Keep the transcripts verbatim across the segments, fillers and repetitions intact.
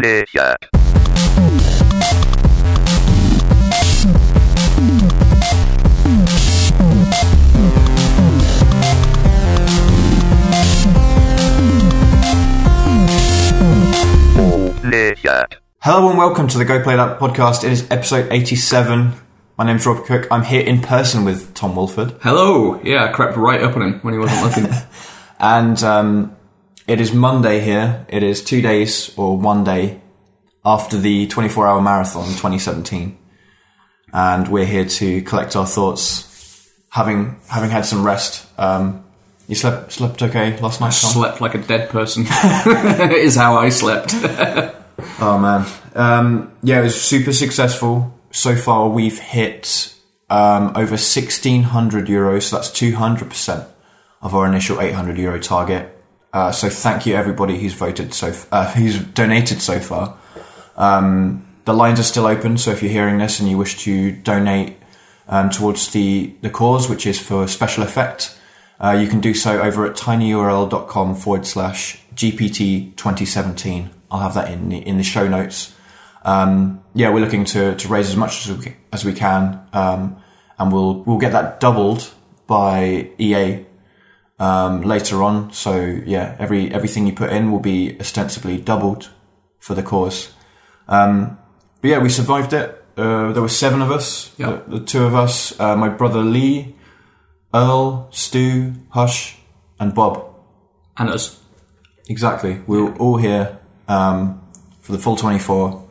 Mania. Hello and welcome to the Go Play That podcast. It is episode eighty-seven. My name's Rob Cook. I'm here in person with Tom Wolford. Hello. Yeah, I crept right up on him when he wasn't looking. and um, it is Monday here. It is two days or one day after the twenty-four hour marathon in twenty seventeen. And we're here to collect our thoughts, having having had some rest. Um, you slept slept okay last night, I Tom? Slept like a dead person. Is how I slept. Oh, man. Um, yeah, it was super successful. So far, we've hit um, over sixteen hundred euros, so that's two hundred percent of our initial eight hundred euro target. Uh, so thank you, everybody who's voted so, f- uh, who's donated so far. Um, the lines are still open, so if you're hearing this and you wish to donate um, towards the, the cause, which is for special effect, uh, you can do so over at tinyurl.com forward slash GPT 2017. I'll have that in the, in the show notes. Um, yeah, we're looking to, to raise as much as we, as we can, um, and we'll we'll get that doubled by E A um, later on. So yeah, every everything you put in will be ostensibly doubled for the cause. Um, but yeah, we survived it. Uh, there were seven of us, yep. the, the two of us, uh, my brother Lee, Earl, Stu, Hush, and Bob, and us. Exactly, we were all here. Um, for the full twenty-four.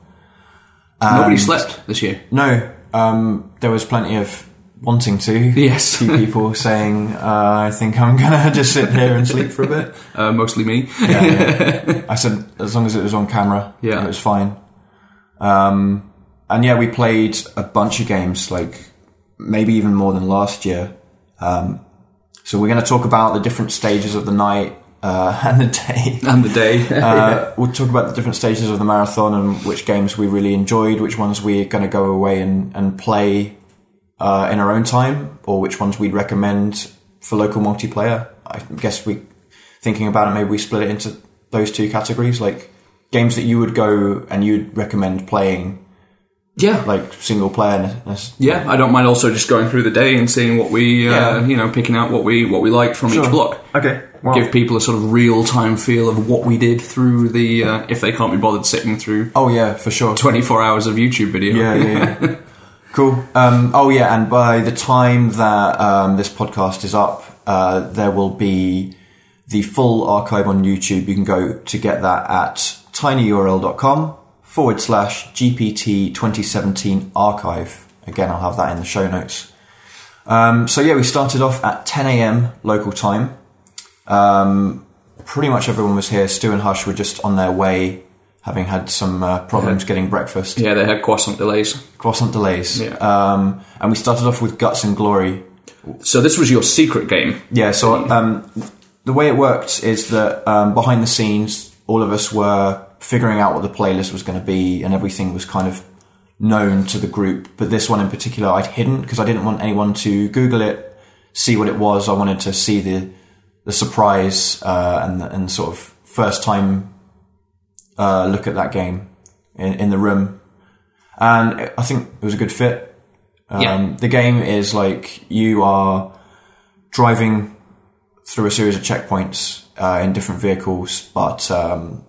And nobody slept this year. No. Um, there was plenty of wanting to. Yes. Few people saying, uh, I think I'm going to just sit here and sleep for a bit. Uh, mostly me. Yeah, yeah. I said, as long as it was on camera, yeah. It was fine. Um, and yeah, we played a bunch of games, like maybe even more than last year. Um, so we're going to talk about the different stages of the night. Uh, and the day. And the day. uh, yeah. We'll talk about the different stages of the marathon and which games we really enjoyed, which ones we're going to go away and, and play uh, in our own time, or which ones we'd recommend for local multiplayer. I guess we, thinking about it, maybe we split it into those two categories, like games that you would go and you'd recommend playing. Yeah. Like single player. Yeah, I don't mind also just going through the day and seeing what we, uh, yeah. you know, picking out what we what we liked from sure. each block. Okay. Wow. Give people a sort of real-time feel of what we did through the, uh, if they can't be bothered sitting through... Oh, yeah, for sure. twenty-four hours of YouTube video. Yeah, yeah, yeah. Cool. Um, oh, yeah, and by the time that um, this podcast is up, uh, there will be the full archive on YouTube. You can go to get that at tinyurl.com forward slash GPT 2017 archive. Again, I'll have that in the show notes. Um, so, yeah, we started off at ten a.m. local time. Um, pretty much everyone was here. Stu and Hush were just on their way, having had some uh, problems yeah. getting breakfast. Yeah, they had croissant delays. Croissant delays. Yeah. Um, and we started off with Guts and Glory. So this was your secret game. Yeah, so um, the way it worked is that um, behind the scenes, all of us were figuring out what the playlist was going to be, and everything was kind of known to the group. But this one in particular, I'd hidden, because I didn't want anyone to Google it, see what it was. I wanted to see the... the surprise uh, and and sort of first time uh, look at that game in, in the room, and I think it was a good fit. Um, yeah. The game is like you are driving through a series of checkpoints uh, in different vehicles, but um,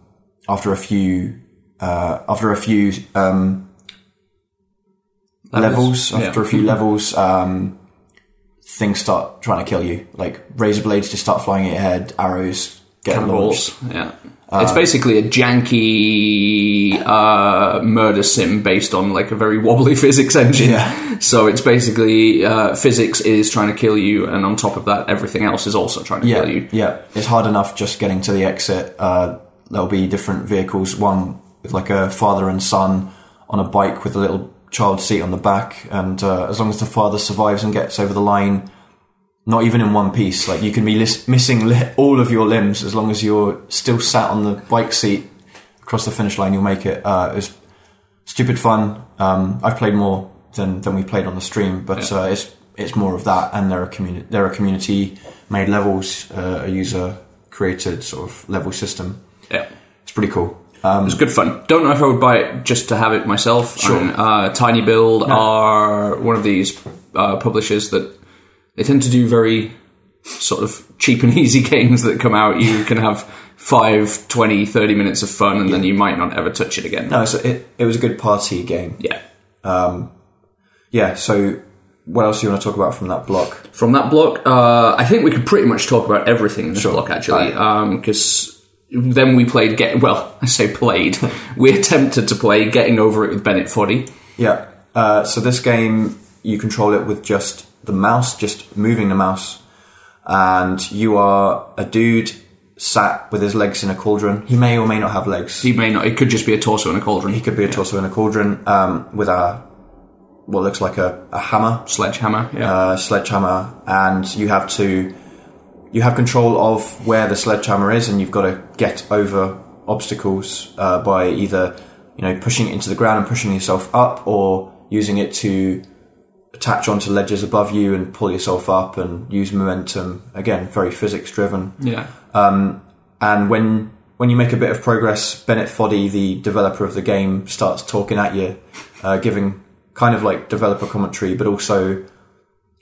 after a few uh, after a few um, levels, levels yeah. after a few levels. Um, Things start trying to kill you, like razor blades just start flying at your head, arrows get cannonballs. Yeah, uh, it's basically a janky uh, murder sim based on like a very wobbly physics engine. Yeah. So it's basically uh, physics is trying to kill you, and on top of that, everything else is also trying to yeah, kill you. Yeah, it's hard enough just getting to the exit. Uh, there'll be different vehicles, one with like a father and son on a bike with a little child seat on the back, and uh, as long as the father survives and gets over the line, not even in one piece, like you can be lis- missing li- all of your limbs, as long as you're still sat on the bike seat across the finish line, you'll make it. Uh, it was stupid fun. Um, I've played more than, than we played on the stream, but yeah. uh, it's it's more of that, and there are community there are community made levels, uh, a user created sort of level system. Yeah, it's pretty cool. Um, it's good fun. Don't know if I would buy it just to have it myself. Sure. I mean, uh, Tiny Build yeah. are one of these uh, publishers that they tend to do very sort of cheap and easy games that come out. You can have five, twenty, thirty minutes of fun, and yeah. then you might not ever touch it again. No, so it, it was a good party game. Yeah. Um, yeah, so what else do you want to talk about from that block? From that block, uh, I think we could pretty much talk about everything in this sure. block, actually, because... Um, Then we played, get well, I say played, we attempted to play Getting Over It with Bennett Foddy. Yeah, uh, so this game, you control it with just the mouse, just moving the mouse, and you are a dude sat with his legs in a cauldron. He may or may not have legs. He may not, it could just be a torso in a cauldron. He could be a yeah. torso in a cauldron um, with a, what looks like a, a hammer. Sledgehammer, yeah. Uh, sledgehammer, and you have to... You have control of where the sledgehammer is, and you've got to get over obstacles uh, by either, you know, pushing it into the ground and pushing yourself up, or using it to attach onto ledges above you and pull yourself up and use momentum. Again, very physics driven. Yeah. Um, and when when you make a bit of progress, Bennett Foddy, the developer of the game, starts talking at you, uh, giving kind of like developer commentary, but also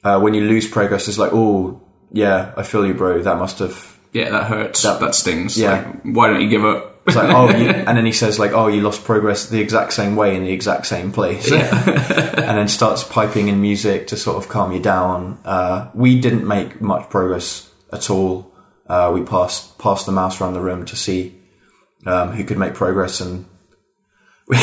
uh, when you lose progress, it's like, oh. Yeah, I feel you, bro. That must have... Yeah, that hurts. That, that stings. Yeah. Like, why don't you give up? It's like, oh, you, and then he says, like, oh, you lost progress the exact same way in the exact same place. Yeah. And then starts piping in music to sort of calm you down. Uh, we didn't make much progress at all. Uh, we passed passed the mouse around the room to see um, who could make progress, and we,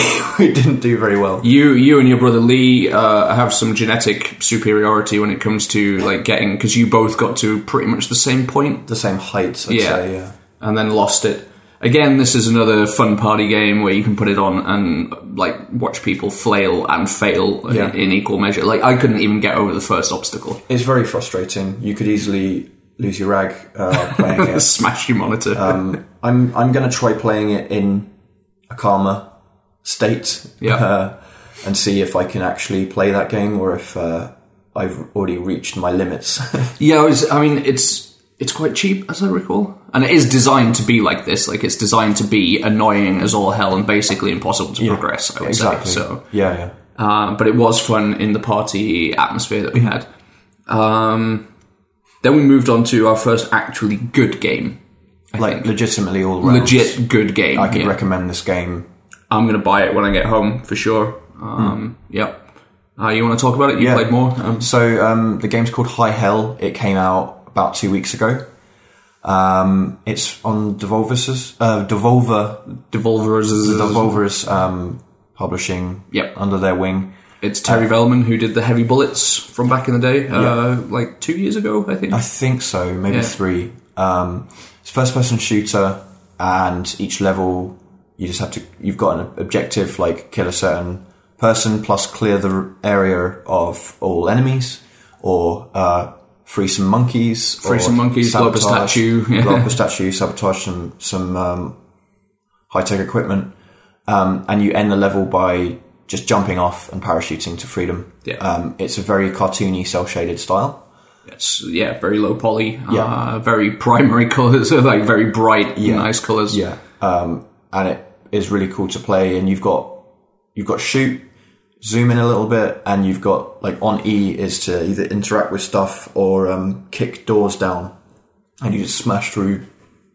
we didn't do very well. You you and your brother Lee uh, have some genetic superiority when it comes to like getting... Because you both got to pretty much the same point. The same height, I'd yeah. say, yeah. And then lost it. Again, this is another fun party game where you can put it on and like watch people flail and fail yeah. in, in equal measure. Like, I couldn't even get over the first obstacle. It's very frustrating. You could easily lose your rag uh, playing it. Smash your monitor. Um, I'm, I'm going to try playing it in a calmer... state yeah. uh, and see if I can actually play that game, or if uh, I've already reached my limits. yeah, I, was, I mean, it's it's quite cheap, as I recall. And it is designed to be like this. Like, it's designed to be annoying as all hell and basically impossible to yeah, progress, I would exactly. say. So, yeah, yeah. Uh, but it was fun in the party atmosphere that we had. Um, then we moved on to our first actually good game. I like, think. legitimately all round. Legit good game. I could yeah. recommend this game. I'm going to buy it when I get home, for sure. Um, mm. Yep. Uh, you want to talk about it? You yeah. played more? Um, so um, the game's called High Hell. It came out about two weeks ago. Um, it's on Devolver's... Uh, Devolver... Devolver's... Devolver's um, publishing yep. under their wing. It's Terry uh, Vellman, who did the Heavy Bullets from back in the day, uh, yep. like two years ago, I think. I think so, maybe yeah. three. Um, it's first-person shooter, and each level... You just have to, you've got an objective, like kill a certain person plus clear the area of all enemies, or uh, free some monkeys. Free some monkeys, blow up a statue. Yeah. Blow up a statue, sabotage some, some um, high-tech equipment. Um, and you end the level by just jumping off and parachuting to freedom. Yeah. Um, it's a very cartoony, cel-shaded style. It's, yeah, very low poly, yeah. uh, very primary colours, like very bright, yeah. nice colours. Yeah. Um, and it is really cool to play. And you've got you've got shoot, zoom in a little bit, and you've got like on E is to either interact with stuff or um, kick doors down, and you just smash through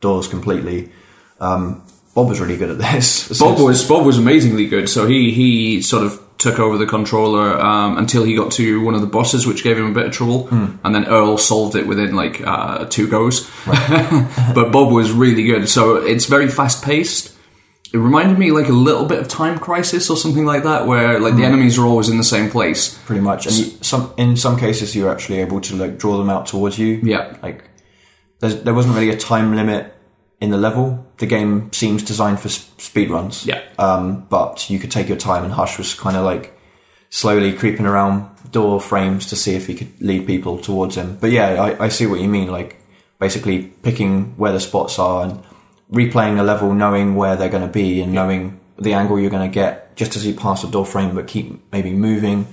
doors completely. Um, Bob was really good at this. Bob was Bob was amazingly good. So he he sort of took over the controller um, until he got to one of the bosses, which gave him a bit of trouble, mm. and then Earl solved it within like uh, two goes. Right. But Bob was really good. So it's very fast paced. It reminded me like a little bit of Time Crisis or something like that, where like the enemies are always in the same place, pretty much. And you, some in some cases, you're actually able to like draw them out towards you. Yeah, like there's, there wasn't really a time limit in the level. The game seems designed for sp- speed runs. Yeah, um, but you could take your time, and Hush was kind of like slowly creeping around door frames to see if he could lead people towards him. But yeah, I, I see what you mean. Like basically picking where the spots are and replaying a level, knowing where they're going to be and knowing the angle you're going to get just as you pass the door frame, but keep maybe moving.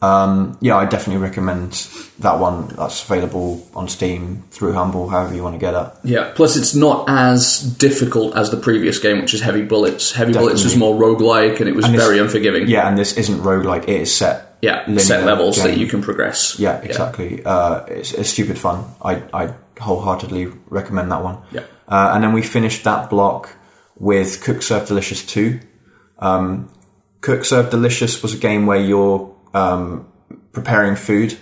Um, yeah, I definitely recommend that one. That's available on Steam, through Humble, however you want to get it. Yeah, plus it's not as difficult as the previous game, which is Heavy Bullets. Heavy definitely. Bullets was more roguelike, and it was and very unforgiving. Yeah, and this isn't roguelike, it is set yeah, linear set levels game. That you can progress. Yeah, exactly. Yeah. Uh, it's, it's stupid fun. I, I wholeheartedly recommend that one. Yeah. Uh, and then we finished that block with Cook, Serve, Delicious two. Um, Cook, Serve, Delicious was a game where you're Um, preparing food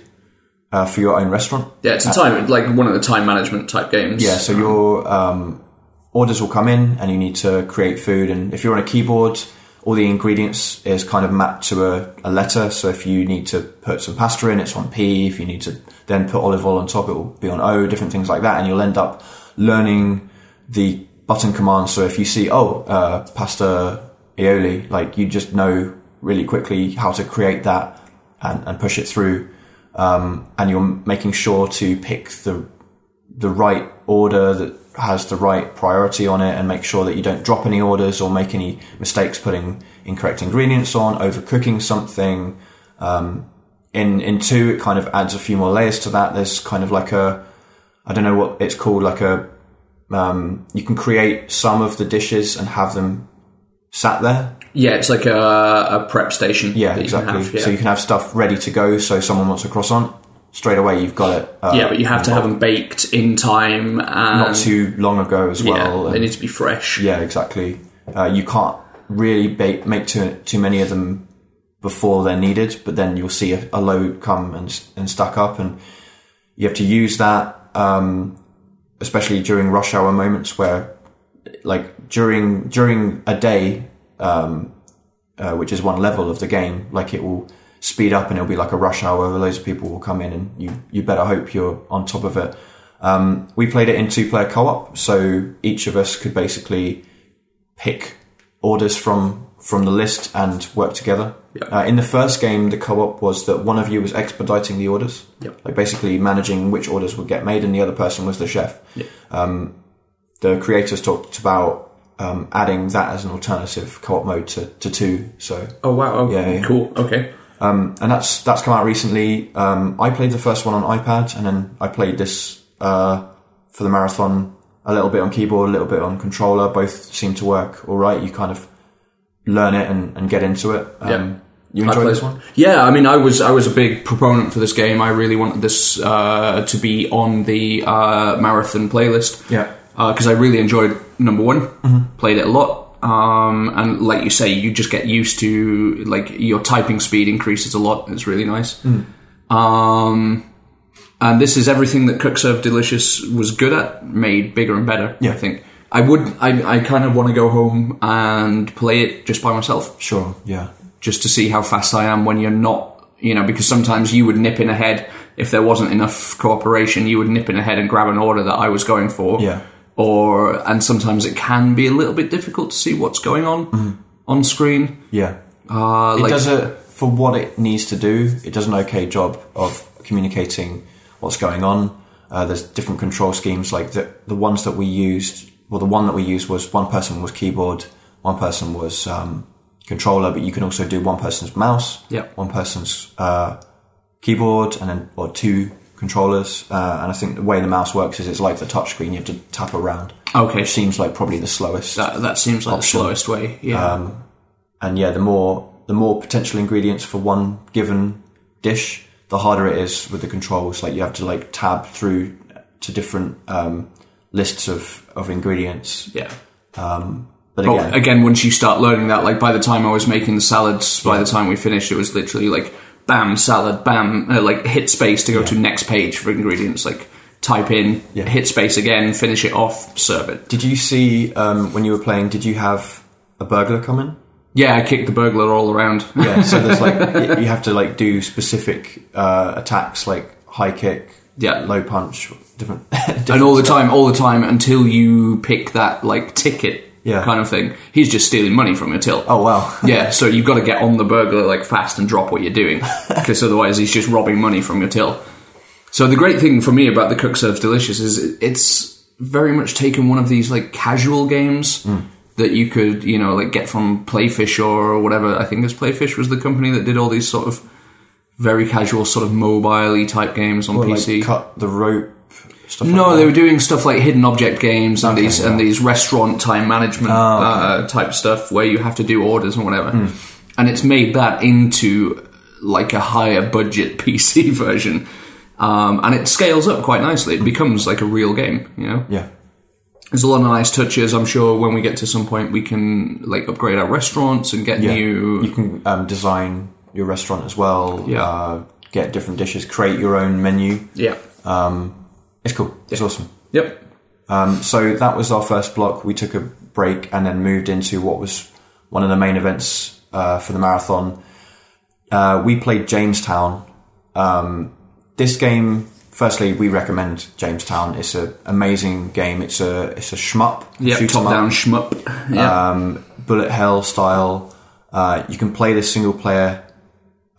uh, for your own restaurant. Yeah, it's a time, like one of the time management type games. Yeah, so your um, orders will come in and you need to create food. And if you're on a keyboard, all the ingredients is kind of mapped to a, a letter. So if you need to put some pasta in, it's on P. If you need to then put olive oil on top, it will be on O, different things like that. And you'll end up learning the button commands. So if you see, oh, uh, pasta aioli, like you just know really quickly how to create that and, and push it through. Um, and you're making sure to pick the the right order that has the right priority on it and make sure that you don't drop any orders or make any mistakes putting incorrect ingredients on, overcooking something. Um, in, in two, it kind of adds a few more layers to that. There's kind of like a, I don't know what it's called, like a, um, you can create some of the dishes and have them sat there. Yeah, it's like a, a prep station. Yeah, exactly. You have, yeah. So you can have stuff ready to go. So someone wants a croissant, straight away you've got it. Uh, yeah, but you have to not, have them baked in time. And not too long ago as well. Yeah, they need to be fresh. Yeah, exactly. Uh, you can't really bake, make too, too many of them before they're needed, but then you'll see a, a load come and, and stack up, and you have to use that, um, especially during rush hour moments where, like, during during a day... Um, uh, which is one level of the game, like it will speed up and it'll be like a rush hour where loads of people will come in and you, you better hope you're on top of it. Um, we played it in two-player co-op, so each of us could basically pick orders from, from the list and work together. Yep. Uh, in the first game, the co-op was that one of you was expediting the orders, yep. like basically managing which orders would get made, and the other person was the chef. Yep. Um, the creators talked about Um, adding that as an alternative co-op mode to, to two. So oh wow, oh, yeah, yeah, cool, okay. Um, and that's that's come out recently. Um, I played the first one on iPad, and then I played this uh, for the marathon a little bit on keyboard, a little bit on controller. Both seem to work all right. You kind of learn it and, and get into it. Um, yeah. You enjoyed this one? Yeah, I mean, I was I was a big proponent for this game. I really wanted this uh, to be on the uh, marathon playlist. Yeah. Because uh, I really enjoyed number one, mm-hmm. played it a lot, um, and like you say, you just get used to, like, your typing speed increases a lot. It's really nice. Mm. Um, and this is everything that Cook Serve Delicious was good at, made bigger and better. Yeah. I think I would. I I kind of want to go home and play it just by myself. Sure. Yeah. Just to see how fast I am when you're not, you know, because sometimes you would nip in ahead if there wasn't enough cooperation. You would nip in ahead and grab an order that I was going for. Yeah. Or and sometimes it can be a little bit difficult to see what's going on mm. on screen. Yeah, uh, it like, does it for what it needs to do. It does an okay job of communicating what's going on. Uh, there's different control schemes, like the the ones that we used. Well, the one that we used was one person was keyboard, one person was um, controller, but you can also do one person's mouse, yeah, one person's uh, keyboard, and then or two. Controllers, uh, and I think the way the mouse works is it's like the touchscreen. You have to tap around. Okay, which seems like probably the slowest. That, that seems like option. The slowest way. Yeah, um, and yeah, the more the more potential ingredients for one given dish, the harder it is with the controls. Like you have to like tab through to different um, lists of of ingredients. Yeah. Um, But again, but again, once you start learning that, like by the time I was making the salads, yeah. by the time we finished, it was literally like. Bam, salad, bam, uh, like hit space to go yeah. to next page for ingredients, like type in, yeah. hit space again, finish it off, serve it. Did you see, um, when you were playing, did you have a burglar come in? Yeah, I kicked the burglar all around. Yeah, so there's like, you have to like do specific uh, attacks, like high kick, yeah. low punch, different, different and all the stuff. time, all the time until you pick that like ticket. Yeah. Kind of thing. He's just stealing money from your till. Oh, wow. Yeah, so you've got to get on the burglar like fast and drop what you're doing, because otherwise he's just robbing money from your till. So the great thing for me about the Cook Serves Delicious is it's very much taken one of these like casual games mm. that you could, you know, like get from Playfish or whatever. I think it's Playfish was the company that did all these sort of very casual sort of mobile-y type games on or P C. Like cut the rope. Stuff no, like they were doing stuff like hidden object games and okay, these yeah. and these restaurant time management oh, okay. uh, type stuff where you have to do orders and whatever. Mm. And it's made that into like a higher budget P C version, um, and it scales up quite nicely. It becomes like a real game, you know. Yeah. There's a lot of nice touches. I'm sure when we get to some point, we can like upgrade our restaurants and get yeah. new. You can um, design your restaurant as well. Yeah. Uh, get different dishes. Create your own menu. Yeah. Um, It's cool. It's yeah. awesome. Yep. Um, so that was our first block. We took a break and then moved into what was one of the main events uh, for the marathon. Uh, we played Jamestown. Um, this game, firstly, we recommend Jamestown. It's an amazing game. It's a it's a shmup. Yeah, top-down shmup. Yep. Um, bullet hell style. Uh, you can play this single player.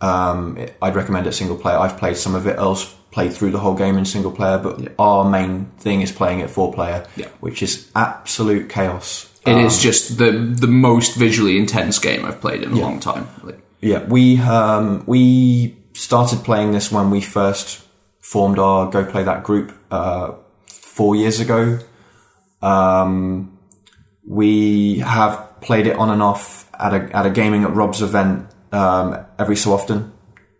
Um, it, I'd recommend it single player. I've played some of it else. Played through the whole game in single player, but yeah. our main thing is playing it four player, yeah. which is absolute chaos. It um, is just the the most visually intense game I've played in a yeah. long time. Like, yeah, we um, we started playing this when we first formed our Go Play That group uh, four years ago. Um, we have played it on and off at a at a gaming at Rob's event um, every so often.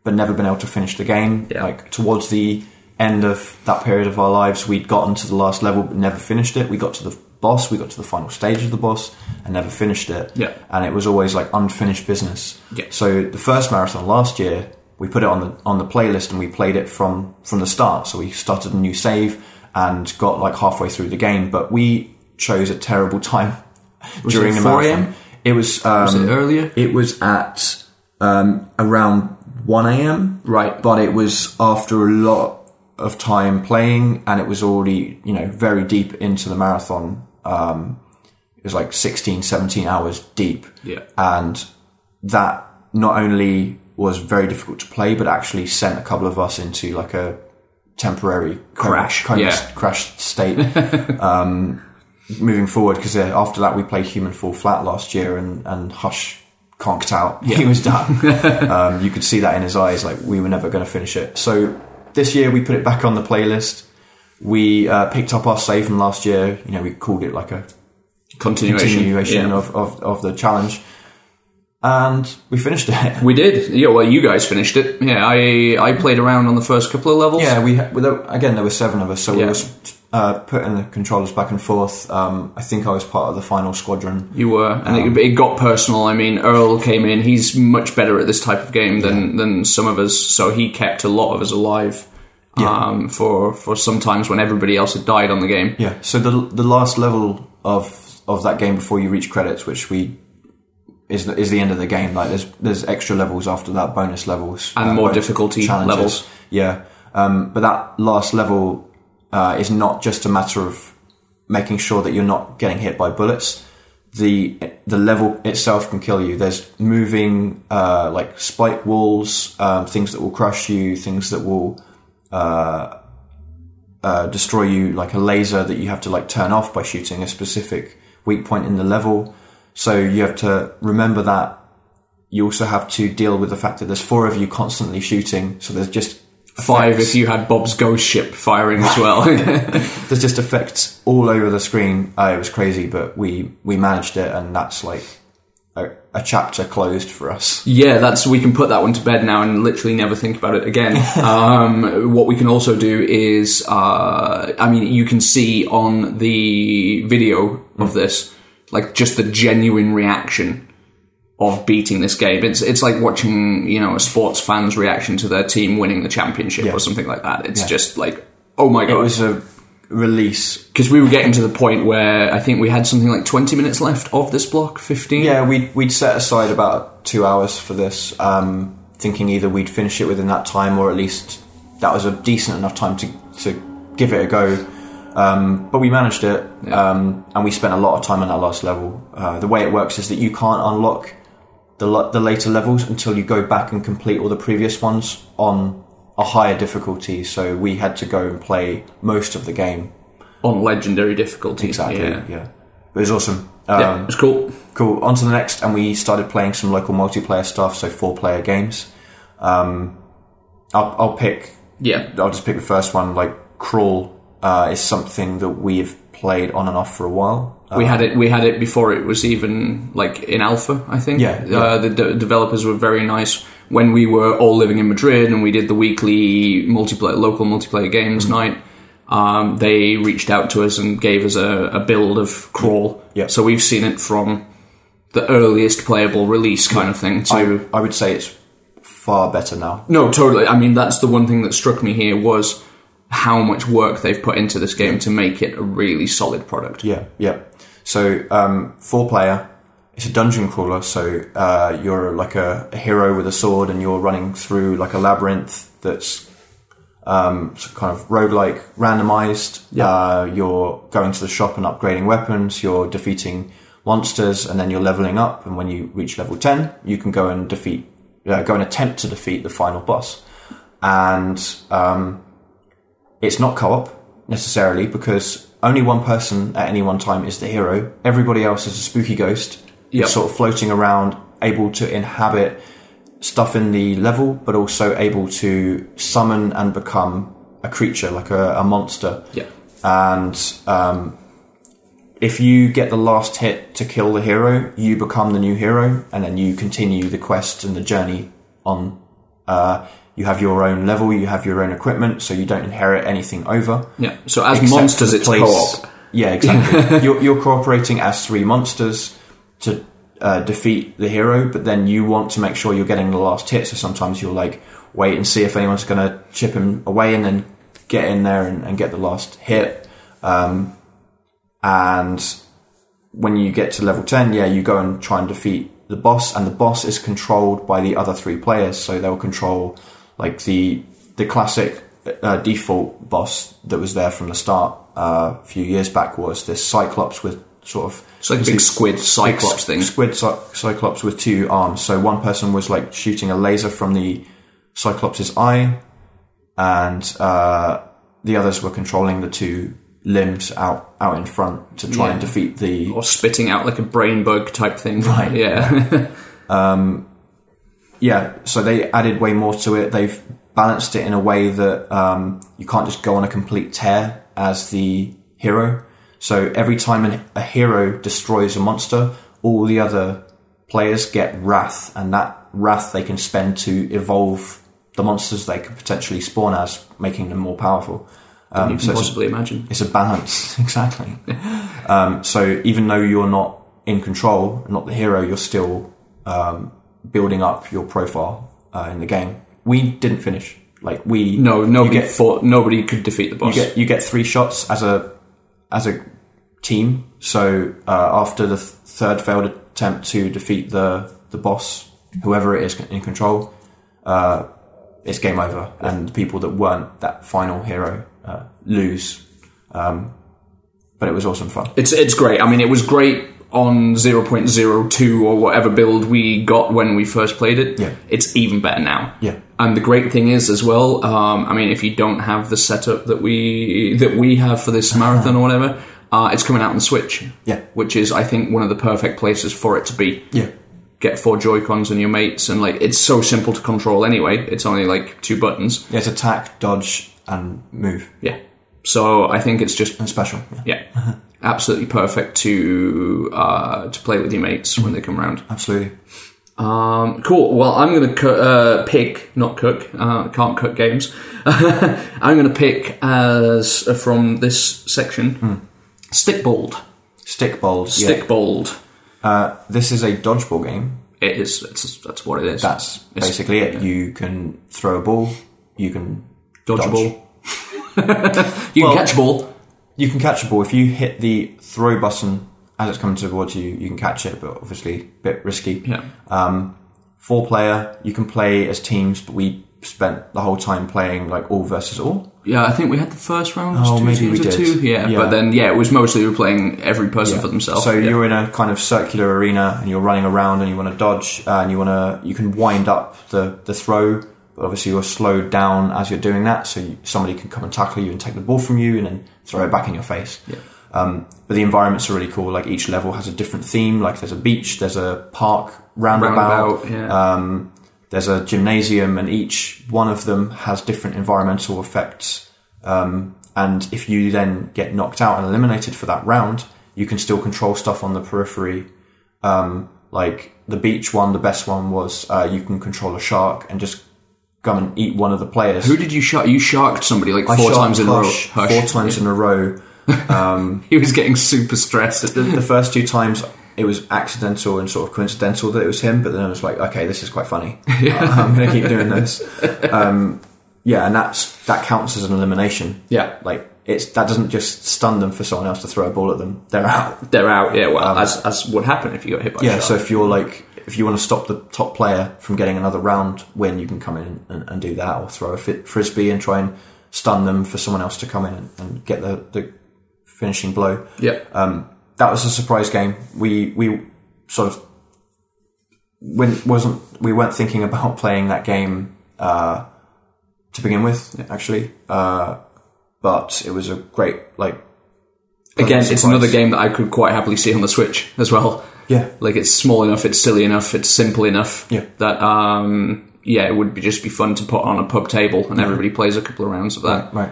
But never been able to finish the game. Yeah. Like towards the end of that period of our lives, we'd gotten to the last level but never finished it. We got to the boss, we got to the final stage of the boss and never finished it. Yeah. And it was always like unfinished business. Yeah. So the first marathon last year, we put it on the on the playlist and we played it from from the start. So we started a new save and got like halfway through the game, but we chose a terrible time was during it the marathon. It was um was it earlier? It was at um around one a.m. Right. But it was after a lot of time playing and it was already, you know, very deep into the marathon. Um, it was like sixteen, seventeen hours deep. Yeah. And that not only was very difficult to play, but actually sent a couple of us into like a temporary crash, kind of yeah. crash state um, moving forward. Because after that, we played Human Fall Flat last year and, and Hush... conked out. Yeah. He was done. um, you could see that in his eyes. Like, we were never going to finish it. So this year we put it back on the playlist. We uh, picked up our save from last year. You know, we called it like a continuation, continuation yeah. of, of, of the challenge. And we finished it. We did. Yeah, well, you guys finished it. Yeah, I I played around on the first couple of levels. Yeah, we again, there were seven of us. So yeah. we were uh, putting the controllers back and forth. Um, I think I was part of the final squadron. You were. And um, it, it got personal. I mean, Earl came in. He's much better at this type of game than, yeah. than some of us. So he kept a lot of us alive yeah. um, for, for some times when everybody else had died on the game. Yeah, so the the last level of, of that game before you reach credits, which we... Is the, is the end of the game. Like there's there's extra levels after that, bonus levels and uh, more difficulty challenges. levels. Yeah, um, but that last level uh, is not just a matter of making sure that you're not getting hit by bullets. The the level itself can kill you. There's moving uh, like spike walls, um, things that will crush you, things that will uh, uh, destroy you. Like a laser that you have to like turn off by shooting a specific weak point in the level. So you have to remember that. You also have to deal with the fact that there's four of you constantly shooting. So there's just effects. Five if you had Bob's ghost ship firing as well. There's just effects all over the screen. Uh, it was crazy, but we, we managed it, and that's like a, a chapter closed for us. Yeah, that's we can put that one to bed now and literally never think about it again. um, what we can also do is, uh, I mean, you can see on the video mm. of this. Like, just the genuine reaction of beating this game. It's it's like watching, you know, a sports fan's reaction to their team winning the championship yeah. or something like that. It's yeah. just like, oh my God. It was a release. Because we were getting to the point where I think we had something like twenty minutes left of this block, fifteen. Yeah, we'd, we'd set aside about two hours for this, um, thinking either we'd finish it within that time or at least that was a decent enough time to, to give it a go. Um, but we managed it, yeah. um, and we spent a lot of time on that last level. Uh, the way it works is that you can't unlock the the later levels until you go back and complete all the previous ones on a higher difficulty. So we had to go and play most of the game on legendary difficulty. Exactly. Yeah, yeah. It was awesome. Um, yeah, it was cool. Cool. On to the next, and we started playing some local multiplayer stuff. So four player games. Um, I'll, I'll pick. Yeah. I'll just pick the first one. Like, Crawl uh, is something that we've played on and off for a while. We had it. We had it before it was even like in alpha, I think. Yeah. yeah. Uh, the de- developers were very nice when we were all living in Madrid and we did the weekly multiplayer, local multiplayer games mm-hmm. night. Um, they reached out to us and gave us a, a build of Crawl. Yeah. So we've seen it from the earliest playable release kind yeah. of thing. To I, I would say it's far better now. No, totally. I mean, that's the one thing that struck me here was how much work they've put into this game to make it a really solid product. Yeah. Yeah. So, um, four player, it's a dungeon crawler, so uh, you're like a, a hero with a sword and you're running through like a labyrinth that's um, kind of roguelike, randomized. Yeah. Uh, you're going to the shop and upgrading weapons, you're defeating monsters, and then you're leveling up, and when you reach level ten, you can go and defeat, uh, go and attempt to defeat the final boss. And um, it's not co-op necessarily because only one person at any one time is the hero. Everybody else is a spooky ghost, yep. sort of floating around, able to inhabit stuff in the level, but also able to summon and become a creature, like a, a monster. Yeah. And um, if you get the last hit to kill the hero, you become the new hero, and then you continue the quest and the journey on. Uh, You have your own level, you have your own equipment, so you don't inherit anything over. Yeah, so as monsters, it's place. co-op. Yeah, exactly. you're, you're cooperating as three monsters to uh, defeat the hero, but then you want to make sure you're getting the last hit, so sometimes you'll like wait and see if anyone's going to chip him away and then get in there and, and get the last hit. Um, and when you get to level ten, yeah, you go and try and defeat the boss, and the boss is controlled by the other three players, so they'll control... Like the the classic uh, default boss that was there from the start uh, a few years back was this Cyclops with sort of... It's like a big squid Cyclops, cyclops thing. Squid cy- Cyclops with two arms. So one person was like shooting a laser from the Cyclops' eye, and uh, the others were controlling the two limbs out, out in front to try yeah. and defeat the... Or spitting out like a brain bug type thing. Right. Yeah. yeah. um... Yeah, so they added way more to it. They've balanced it in a way that um, you can't just go on a complete tear as the hero. So every time a hero destroys a monster, all the other players get wrath, and that wrath they can spend to evolve the monsters they could potentially spawn as, making them more powerful. Um, you can so possibly it's a, imagine. It's a balance, exactly. um, so even though you're not in control, not the hero, you're still... Um, building up your profile uh, in the game. We didn't finish. Like we no nobody get, fought, nobody could defeat the boss. You get, you get three shots as a as a team. So uh, after the th- third failed attempt to defeat the the boss, whoever it is in control, uh, it's game over, yeah. and the people that weren't that final hero uh, lose. Um, but it was awesome fun. It's it's great. I mean, it was great. On zero point zero two or whatever build we got when we first played it, yeah. it's even better now. Yeah. And the great thing is as well, um, I mean, if you don't have the setup that we that we have for this marathon or whatever, uh, it's coming out on the Switch. Yeah. Which is, I think, one of the perfect places for it to be. Yeah. Get four Joy-Cons and your mates, and like it's so simple to control anyway. It's only like two buttons. Yeah, it's attack, dodge, and move. Yeah. So I think it's just and special. Yeah. yeah. Absolutely perfect to uh, to play with your mates when they come round. Absolutely. Um, cool. Well, I'm going to co- uh, pick, not cook, uh, can't cook games. I'm going to pick as uh, from this section, mm. Stickbold. Stickbold. Stickbold. Yeah. Uh, this is a dodgeball game. It is. It's, that's what it is. That's it's, basically it. Yeah. You can throw a ball. You can dodge, dodge. a ball. you well, can catch a ball. You can catch a ball. If you hit the throw button as it's coming towards you, you can catch it, but obviously a bit risky. Yeah. Um, four player, you can play as teams, but we spent the whole time playing like all versus all. Yeah, I think we had the first round as oh, two maybe teams we did. Two. Yeah, yeah, but then, yeah, it was mostly we were playing every person yeah. for themselves. So yeah. you're in a kind of circular arena and you're running around and you want to dodge uh, and you want to, you can wind up the, the throw. Obviously, you're slowed down as you're doing that, so you, somebody can come and tackle you and take the ball from you and then throw it back in your face. Yeah. Um, but the environments are really cool. Like each level has a different theme. Like there's a beach, there's a park roundabout. roundabout yeah. um, There's a gymnasium, and each one of them has different environmental effects. Um, and if you then get knocked out and eliminated for that round, you can still control stuff on the periphery. Um, like the beach one, the best one was uh, you can control a shark and just come and eat one of the players. Who did you shark? You sharked somebody like four times in a row. Hush. Four times in a row. Um, he was getting super stressed. The, the first two times, it was accidental and sort of coincidental that it was him, but then I was like, okay, this is quite funny. Yeah. Uh, I'm going to keep doing this. Um, yeah, and that's that counts as an elimination. Yeah, like it's that doesn't just stun them for someone else to throw a ball at them. They're out. They're out. Yeah, well, um, as as would happen if you got hit by. Yeah, a shot. So if you're like, if you want to stop the top player from getting another round win, you can come in and, and do that, or throw a fit, frisbee and try and stun them for someone else to come in and, and get the, the finishing blow. Yeah. Um, That was a surprise game. We we sort of when wasn't we weren't thinking about playing that game uh, to begin with, actually. Uh, but it was a great like. Again, surprise. It's another game that I could quite happily see on the Switch as well. Yeah, like it's small enough, it's silly enough, it's simple enough. Yeah, that um, yeah, it would be, just be fun to put on a pub table and everybody plays a couple of rounds of that. Right.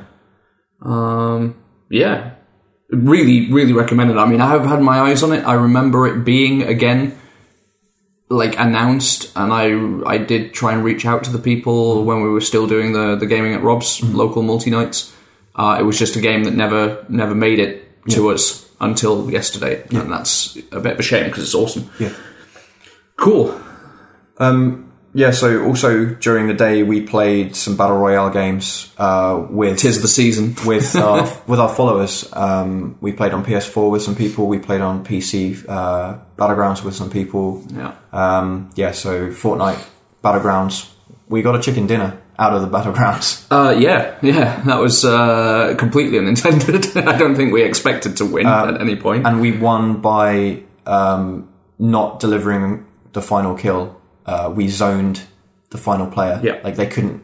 Um. Yeah. Really, really recommend it. I mean, I have had my eyes on it. I remember it being, again, like, announced, and I I did try and reach out to the people when we were still doing the, the gaming at Rob's, mm-hmm. local multi-nights. Uh, it was just a game that never never made it to yeah. us until yesterday, yeah. and that's a bit of a shame because it's awesome. Yeah. Cool. Um, yeah, so also during the day we played some Battle Royale games uh, with... Tis the season. with our with our followers. Um, we played on P S four with some people. We played on P C uh, Battlegrounds with some people. Yeah. Um, yeah, so Fortnite, Battlegrounds. We got a chicken dinner out of the Battlegrounds. Uh, yeah, yeah. That was uh, completely unintended. I don't think we expected to win um, at any point. And we won by um, not delivering the final kill. Uh, we zoned the final player. Yeah. Like, they couldn't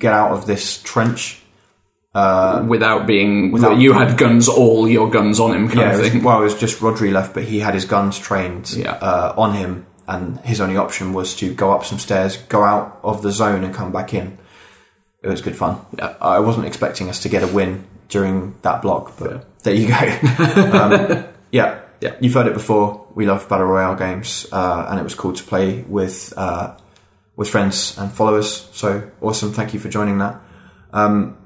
get out of this trench. Uh, without being... Without, you had guns, all your guns on him, kind yeah, of thing. It was, well, it was just Rodri left, but he had his guns trained yeah. uh, on him, and his only option was to go up some stairs, go out of the zone, and come back in. It was good fun. Yeah. I wasn't expecting us to get a win during that block, but yeah. there you go. um, yeah. Yeah, you've heard it before. We love Battle Royale games, uh, and it was cool to play with uh, with friends and followers. So awesome! Thank you for joining that. Um,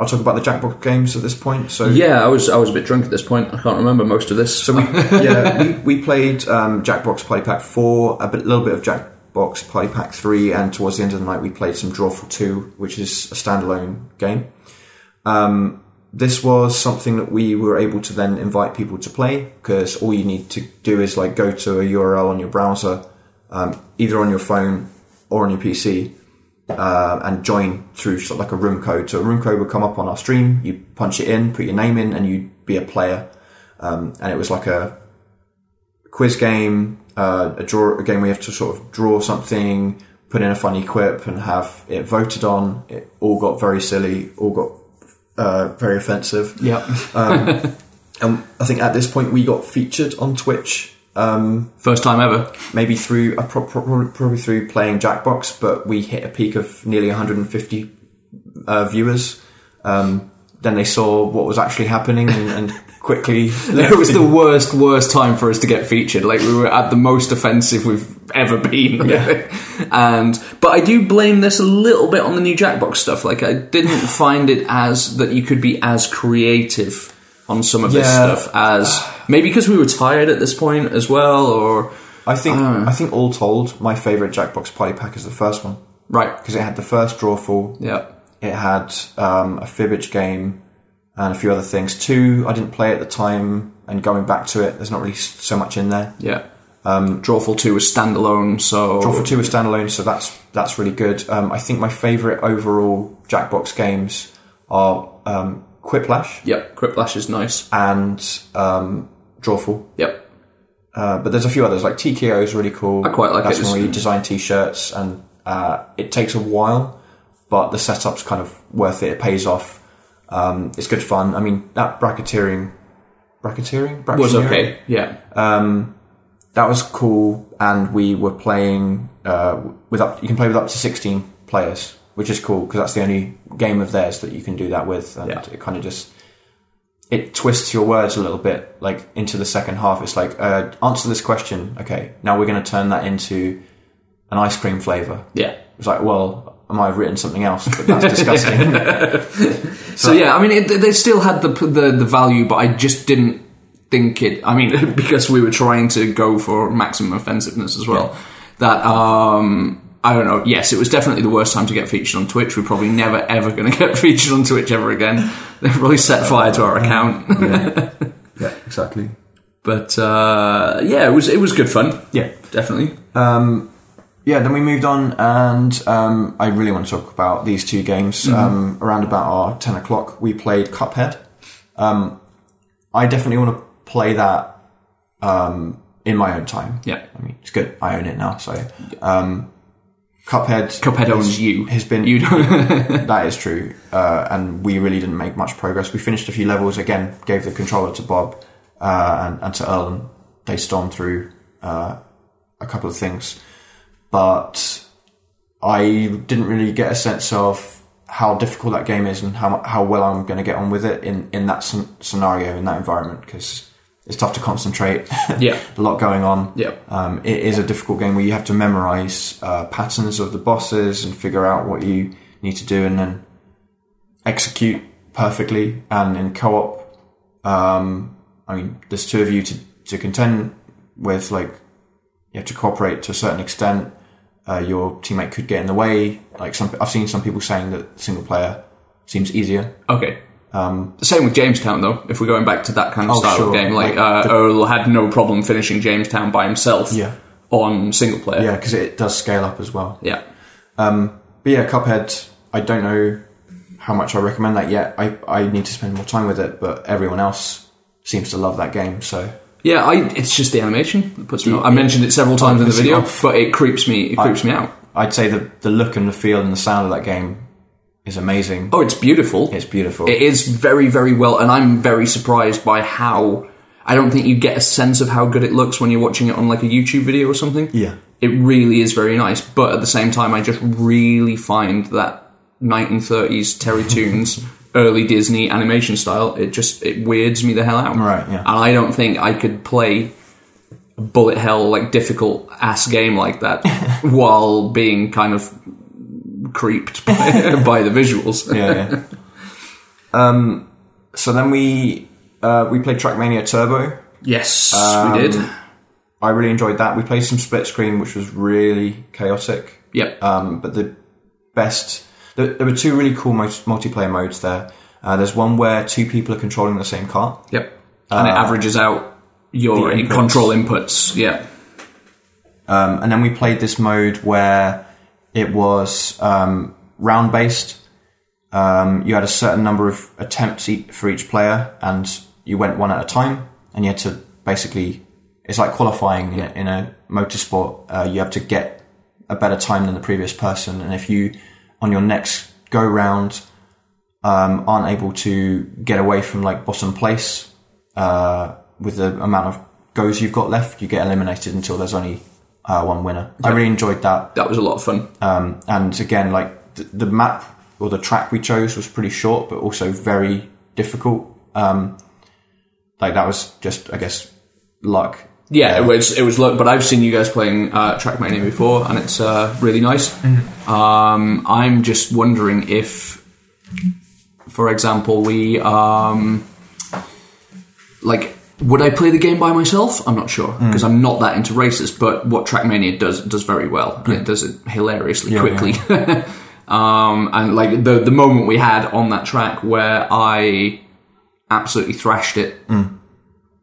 I'll talk about the Jackbox games at this point. So yeah, I was I was a bit drunk at this point. I can't remember most of this. So we yeah we, we played um, Jackbox Party Pack four, a bit, little bit of Jackbox Party Pack three, and towards the end of the night we played some Drawful two, which is a standalone game. Um, This was something that we were able to then invite people to play, because all you need to do is like go to a U R L on your browser, um, either on your phone or on your P C, uh, and join through sort of like a room code. So a room code would come up on our stream, you punch it in, put your name in, and you'd be a player. Um, and it was like a quiz game, uh, a draw, a game where you have to sort of draw something, put in a funny quip and have it voted on. It all got very silly, all got Uh, very offensive. Yeah. um, and I think at this point we got featured on Twitch. Um, First time ever. Maybe through, uh, pro- pro- probably through playing Jackbox, but we hit a peak of nearly one hundred fifty uh, viewers. Um, then they saw what was actually happening and, and quickly... It was the worst, worst time for us to get featured. Like, we were at the most offensive we've ever been. Yeah. And but I do blame this a little bit on the new Jackbox stuff. Like, I didn't find it as that you could be as creative on some of yeah. this stuff as maybe because we were tired at this point as well. Or I think uh, I think all told, my favourite Jackbox Party Pack is the first one, right? Because it had the first drawful. Yeah, it had um, a fibbage game and a few other things. Two, I didn't play at the time, and going back to it, there's not really so much in there. Yeah. Um, Drawful two was standalone, so Drawful two was standalone, so that's that's really good. Um, I think my favourite overall Jackbox games are um, Quiplash. Yep, Quiplash is nice, and um, Drawful. Yep, uh, but there's a few others like T K O is really cool. I quite like that's it. That's when we design t-shirts, and uh, it takes a while, but the setup's kind of worth it. It pays off. Um, it's good fun. I mean, that bracketeering, bracketeering, bracketeering? was okay. Yeah. Um, that was cool. And we were playing uh, with up, you can play with up to sixteen players, which is cool because that's the only game of theirs that you can do that with. And yeah. it kind of just, it twists your words a little bit, like into the second half. It's like, uh, answer this question. Okay, now we're going to turn that into an ice cream flavor. Yeah. It's like, well, I might have written something else, but that's disgusting. so, so yeah, I mean, it, they still had the, the the value, but I just didn't think it, I mean, because we were trying to go for maximum offensiveness as well, yeah. that, um, I don't know, yes, it was definitely the worst time to get featured on Twitch. We're probably never, ever going to get featured on Twitch ever again. They probably set fire to our account. yeah. yeah, exactly. But, uh, yeah, it was it was good fun. Yeah. Definitely. Um, yeah, then we moved on, and um, I really want to talk about these two games. Mm-hmm. Um, around about our ten o'clock, we played Cuphead. Um, I definitely want to play that um, in my own time. Yeah. I mean, it's good. I own it now, so... Um, Cuphead... Cuphead owns you. Has been, you don't. That is true. Uh, and we really didn't make much progress. We finished a few levels. Again, gave the controller to Bob uh, and, and to Earl, and they stormed through uh, a couple of things. But I didn't really get a sense of how difficult that game is and how how well I'm going to get on with it in, in that scenario, in that environment, because it's tough to concentrate. Yeah. A lot going on. Yeah. Um, it is a difficult game where you have to memorize uh, patterns of the bosses and figure out what you need to do and then execute perfectly. And in co-op, um, I mean, there's two of you to, to contend with. Like, you have to cooperate to a certain extent. Uh, your teammate could get in the way. Like, some, I've seen some people saying that single player seems easier. Okay. Um, Same with Jamestown, though, if we're going back to that kind of oh, style sure. of game. Like, like uh, the, Earl had no problem finishing Jamestown by himself yeah. on single player. Yeah, because it does scale up as well. Yeah. Um, but yeah, Cuphead, I don't know how much I recommend that yet. I, I need to spend more time with it, but everyone else seems to love that game, so... Yeah, I, it's just the animation that puts me yeah, off. I mentioned it several times in the video, but it creeps me It creeps I, me out. I'd say the, the look and the feel and the sound of that game... is amazing. Oh, it's beautiful. It's beautiful. It is very, very well, and I'm very surprised by how... I don't think you get a sense of how good it looks when you're watching it on like a YouTube video or something. Yeah. It really is very nice, but at the same time, I just really find that nineteen thirties Terry Toons, early Disney animation style, it just, it weirds me the hell out. Right, yeah. And I don't think I could play a bullet hell, like, difficult-ass game like that while being kind of... creeped by, by the visuals. yeah, yeah. Um, so then we uh, we played Trackmania Turbo. Yes, um, we did. I really enjoyed that. We played some split screen, which was really chaotic. Yep. Um, but the best... There, there were two really cool multiplayer modes there. Uh, there's one where two people are controlling the same cart. Yep. And uh, it averages out your inputs. control inputs. Yeah. Um, and then we played this mode where... It was um, round-based. Um, you had a certain number of attempts e- for each player, and you went one at a time, and you had to basically... It's like qualifying in, yeah. a, in a motorsport. Uh, you have to get a better time than the previous person, and if you, on your next go-round, um, aren't able to get away from like bottom place uh, with the amount of goes you've got left, you get eliminated until there's only... Uh, one winner. Yeah. I really enjoyed that. That was a lot of fun. Um, and again, like th- the map or the track we chose was pretty short, but also very difficult. Um, like that was just, I guess, luck. Yeah, yeah. it was. It was luck. But I've seen you guys playing uh, Trackmania before, and it's uh, really nice. Mm-hmm. Um, I'm just wondering if, for example, we um, like. Would I play the game by myself? I'm not sure, because mm. I'm not that into races, but what Trackmania does does very well. Yeah. It does it hilariously yeah, quickly. Yeah. um, and like the the moment we had on that track where I absolutely thrashed it, mm.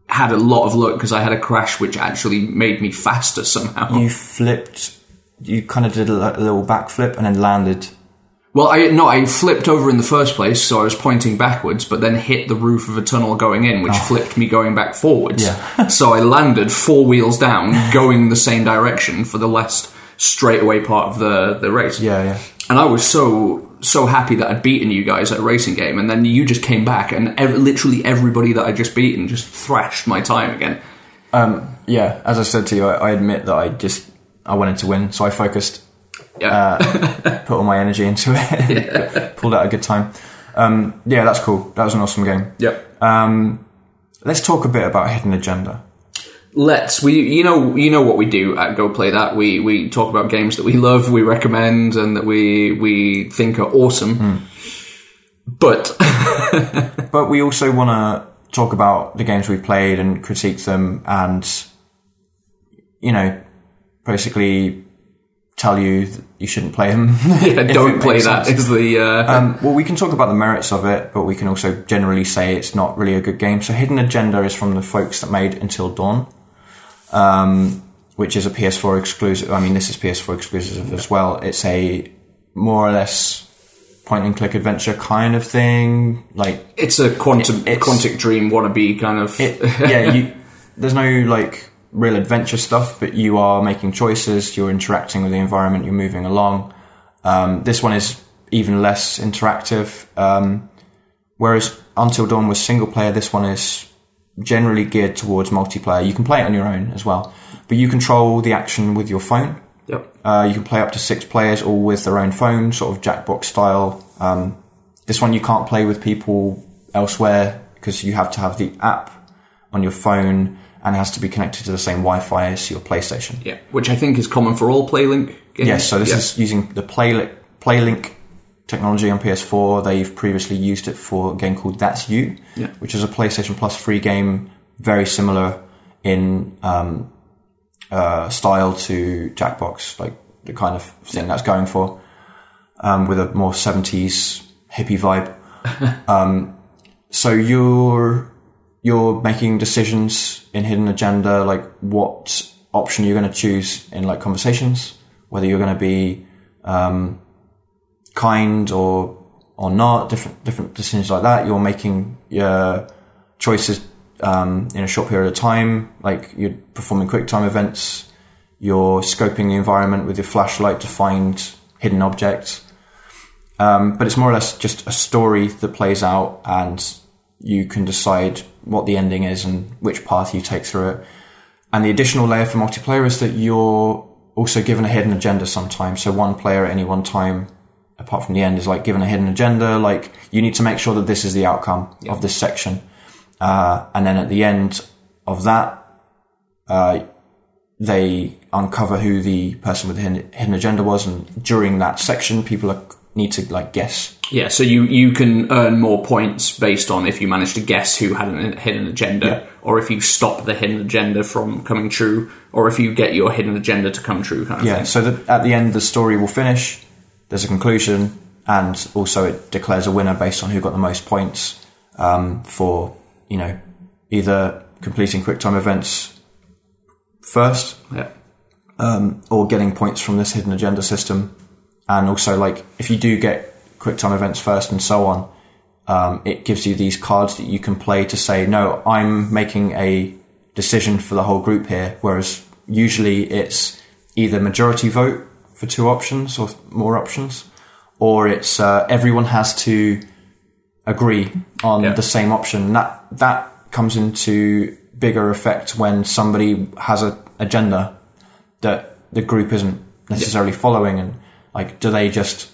had a lot of luck because I had a crash which actually made me faster somehow. You flipped, you kind of did a little backflip and then landed... Well, I no, I flipped over in the first place, so I was pointing backwards, but then hit the roof of a tunnel going in, which oh. flipped me going back forwards. Yeah. So I landed four wheels down, going the same direction for the last straightaway part of the, the race. Yeah, yeah. And I was so so happy that I'd beaten you guys at a racing game, and then you just came back, and ev- literally everybody that I'd just beaten just thrashed my time again. Um, yeah, as I said to you, I, I admit that I just I wanted to win, so I focused, yeah. uh, put all my energy into it, yeah. pulled out a good time. Um, yeah, that's cool. That was an awesome game. Yep. Um, let's talk a bit about Hidden Agenda. Let's we you know you know what we do at Go Play That. We we talk about games that we love, we recommend, and that we we think are awesome. Mm. But but we also want to talk about the games we've played and critique them, and you know, basically tell you that you shouldn't play them. Yeah, don't play that. Is the uh... um, well, we can talk about the merits of it, but we can also generally say it's not really a good game. So Hidden Agenda is from the folks that made Until Dawn. Um, which is a P S four exclusive. I mean, this is P S four exclusive yeah. as well. It's a more or less point and click adventure kind of thing. Like it's a quantum, it, it's, Quantic Dream wannabe kind of. It, yeah, you, there's no like real adventure stuff, but you are making choices. You're interacting with the environment. You're moving along. Um, this one is even less interactive. Um, whereas Until Dawn was single player, this one is generally geared towards multiplayer. You can play it on your own as well, but you control the action with your phone. Yep. Uh, you can play up to six players, all with their own phone, sort of Jackbox style. Um, this one you can't play with people elsewhere because you have to have the app on your phone and it has to be connected to the same Wi-Fi as your PlayStation. Yeah, which I think is common for all PlayLink games. Yes, so this yeah. is using the PlayLink, PlayLink technology on P S four. They've previously used it for a game called That's You, yeah. which is a PlayStation Plus free game, very similar in um, uh, style to Jackbox, like the kind of thing yeah. that's going for, um, with a more seventies hippie vibe. um, so you're you're making decisions in Hidden Agenda, like what option you're going to choose in like conversations, whether you're going to be um, kind or or not, different different decisions like that. You're making your choices um, in a short period of time, like you're performing quick time events, you're scoping the environment with your flashlight to find hidden objects. Um, but it's more or less just a story that plays out, and you can decide what the ending is and which path you take through it. And the additional layer for multiplayer is that you're also given a hidden agenda sometimes. So one player at any one time, apart from the end, is like given a hidden agenda, like you need to make sure that this is the outcome yeah. of this section. Uh, and then at the end of that, uh, they uncover who the person with the hidden agenda was. And during that section, people are, need to like guess. Yeah. So you, you can earn more points based on if you manage to guess who had a hidden agenda yeah. or if you stop the hidden agenda from coming true, or if you get your hidden agenda to come true. Kind of yeah. thing. So that at the end, the story will finish. There's a conclusion, and also it declares a winner based on who got the most points um, for, you know, either completing quicktime events first yeah. um, or getting points from this hidden agenda system. And also, like, if you do get quicktime events first and so on, um, it gives you these cards that you can play to say, no, I'm making a decision for the whole group here, whereas usually it's either majority vote for two options or more options, or it's uh, everyone has to agree on yeah. the same option. That that comes into bigger effect when somebody has an agenda that the group isn't necessarily yeah. following, and like, do they just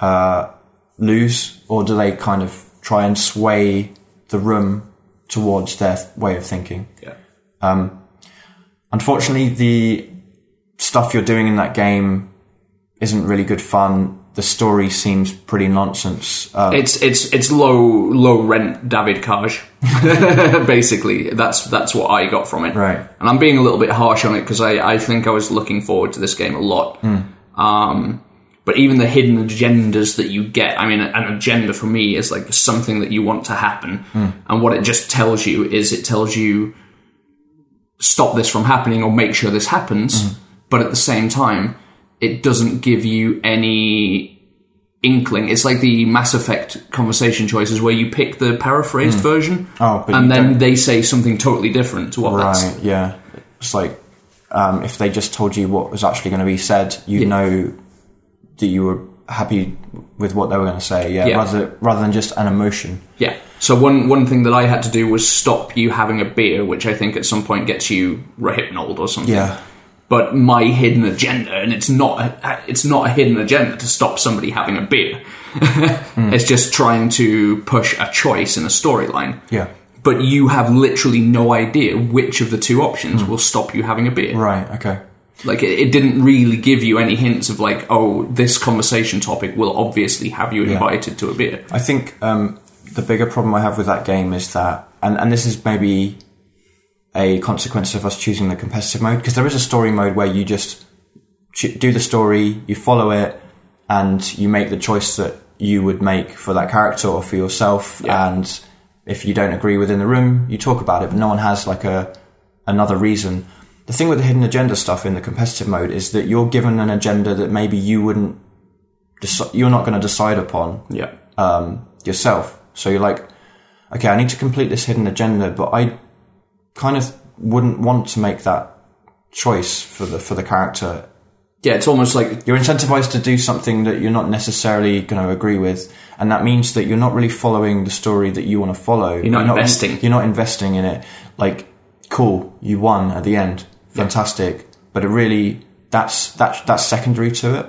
uh, lose, or do they kind of try and sway the room towards their th- way of thinking? Yeah. Um, unfortunately, the stuff you're doing in that game isn't really good fun. The story seems pretty nonsense. Um, it's it's it's low low rent David Cage, basically. That's that's what I got from it. Right. And I'm being a little bit harsh on it because I, I think I was looking forward to this game a lot. Mm. Um, but even the hidden agendas that you get, I mean, an agenda for me is like something that you want to happen. Mm. And what it just tells you is it tells you stop this from happening or make sure this happens. Mm. But at the same time, it doesn't give you any inkling. It's like the Mass Effect conversation choices where you pick the paraphrased mm. version oh, and then don't... they say something totally different to what right, that's... Right, yeah. It's like um, if they just told you what was actually going to be said, you yeah. know that you were happy with what they were going to say, yeah, yeah. Rather, rather than just an emotion. Yeah. So one one thing that I had to do was stop you having a beer, which I think at some point gets you rehypnoled or something. Yeah. But my hidden agenda, and it's not a, it's not a hidden agenda to stop somebody having a beer. mm. It's just trying to push a choice in a storyline. Yeah. But you have literally no idea which of the two options mm. will stop you having a beer. Right, okay. Like, it, it didn't really give you any hints of, like, oh, this conversation topic will obviously have you invited yeah. to a beer. I think um, the bigger problem I have with that game is that, and, and this is maybe a consequence of us choosing the competitive mode, because there is a story mode where you just ch- do the story, you follow it, and you make the choice that you would make for that character or for yourself, yeah. and if you don't agree within the room, you talk about it, but no one has, like, a another reason. The thing with the hidden agenda stuff in the competitive mode is that you're given an agenda that maybe you wouldn't, deci- you're not going to decide upon yeah. um, yourself. So you're like, okay, I need to complete this hidden agenda, but I kind of wouldn't want to make that choice for the for the character. Yeah, it's almost like you're incentivized to do something that you're not necessarily going to agree with, and that means that you're not really following the story that you want to follow. You're not you're investing. Not, you're not investing in it. Like, cool, you won at the end. Fantastic, but it really that's that's that's secondary to it.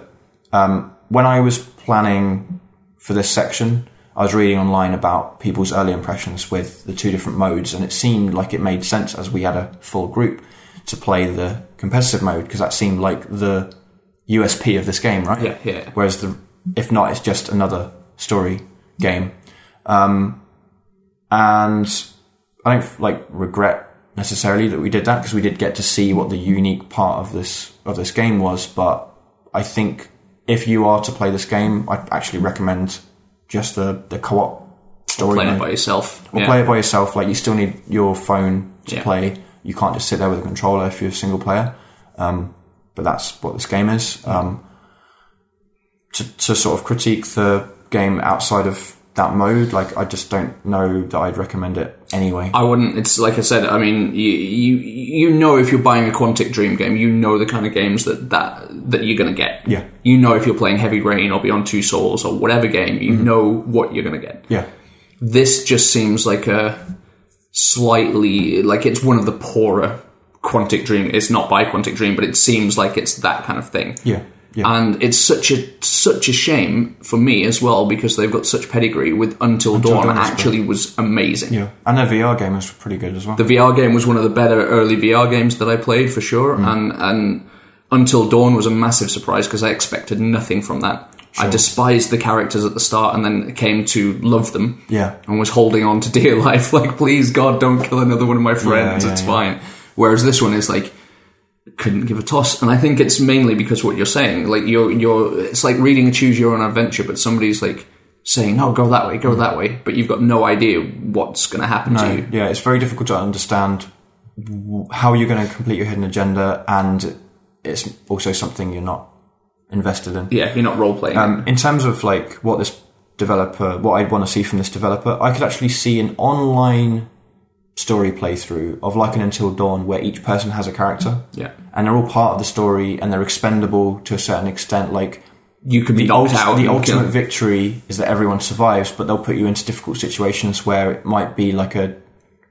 Um, when I was planning for this section, I was reading online about people's early impressions with the two different modes, and it seemed like it made sense, as we had a full group, to play the competitive mode, because that seemed like the U S P of this game, right? Yeah, yeah. Whereas the if not, it's just another story game, um, and I don't like regret. necessarily that we did that, because we did get to see what the unique part of this of this game was. But I think if you are to play this game, I'd actually recommend just the, the co-op story. Or play mode. it by yourself. Or yeah. play it by yourself. Like, you still need your phone to yeah. play. You can't just sit there with a controller if you're a single player. Um, but that's what this game is. Um, to, to sort of critique the game outside of that mode, like, I just don't know that I'd recommend it anyway. I wouldn't. It's like I said, I mean, you you, you know if you're buying a Quantic Dream game, you know the kind of games that, that, that you're going to get. Yeah. You know if you're playing Heavy Rain or Beyond Two Souls or whatever game, you mm-hmm. know what you're going to get. Yeah. This just seems like a slightly, like, it's one of the poorer Quantic Dream. It's not by Quantic Dream, but it seems like it's that kind of thing. Yeah. Yeah. And it's such a such a shame for me as well, because they've got such pedigree with Until, Until Dawn, Dawn actually was amazing. Yeah, and their V R game was pretty good as well. The V R game was one of the better early V R games that I played, for sure. Mm. And and Until Dawn was a massive surprise, because I expected nothing from that. Sure. I despised the characters at the start, and then came to love them. Yeah, and was holding on to dear life, like, please God, don't kill another one of my friends. Yeah, yeah, it's yeah. fine. Whereas this one is like, couldn't give a toss. And I think it's mainly because what you're saying, like, you're you're it's like reading a choose your own adventure, but somebody's like saying, no, go that way, go that way, but you've got no idea what's going to happen no, to you. Yeah, it's very difficult to understand how you're going to complete your hidden agenda, and it's also something you're not invested in. Yeah, you're not role playing. Um, in terms of, like, what this developer, what I'd want to see from this developer, I could actually see an online story playthrough of, like, an Until Dawn, where each person has a character, yeah, and they're all part of the story, and they're expendable to a certain extent. Like, you could be knocked out. The ultimate victory is that everyone survives, but they'll put you into difficult situations where it might be like a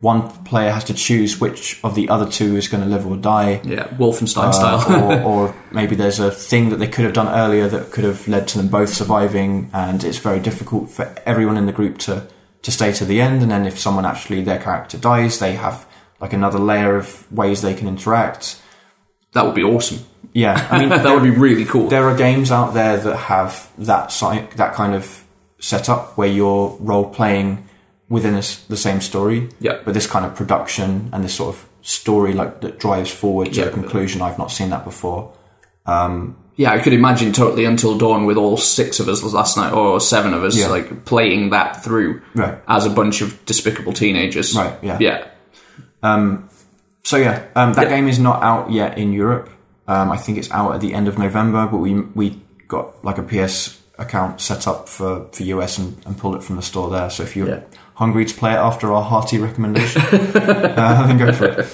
one player has to choose which of the other two is going to live or die. Yeah, Wolfenstein uh, style. or, or maybe there's a thing that they could have done earlier that could have led to them both surviving, and it's very difficult for everyone in the group to. to stay to the end. And then if someone actually, their character dies, they have, like, another layer of ways they can interact. That would be awesome. Yeah. I mean, that there, would be really cool. There are games out there that have that si- that kind of setup where you're role playing within a, the same story. Yeah. But this kind of production and this sort of story, like, that drives forward to yeah, a conclusion. But I've not seen that before. Um, Yeah, I could imagine totally Until Dawn with all six of us last night, or seven of us, yeah. like, playing that through right. as a bunch of despicable teenagers. Right, yeah. Yeah. Um, so, yeah, um, that yeah. game is not out yet in Europe. Um, I think it's out at the end of November, but we we got, like, a P S account set up for, for U S and, and pulled it from the store there. So if you're yeah. hungry to play it after our hearty recommendation, uh, then go for it.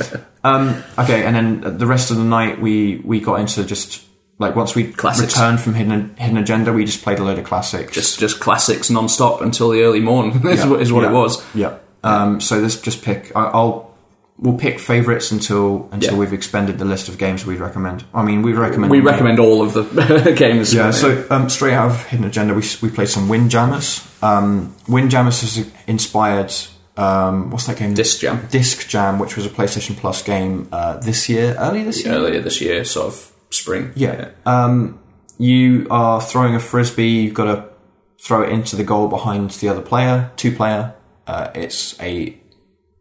Um, okay, and then the rest of the night, we, we got into just... Like, once we classics. returned from Hidden, Hidden Agenda, we just played a load of classics. Just just classics non-stop until the early morn is, yeah. what, is what yeah. it was. Yeah. Um, so let's just pick... I'll... We'll pick favourites until until yeah. we've expended the list of games we'd recommend. I mean, we recommend... We recommend all of the games. Yeah, so um, straight out of Hidden Agenda, we we played some Windjammers. Um, Windjammers has inspired... Um, what's that game? Disc Jam. Disc Jam, which was a PlayStation Plus game uh, this year. Early this year? Earlier this year, sort of. Spring. Yeah. Um, you are throwing a frisbee. You've got to throw it into the goal behind the other player, two player. Uh, it's a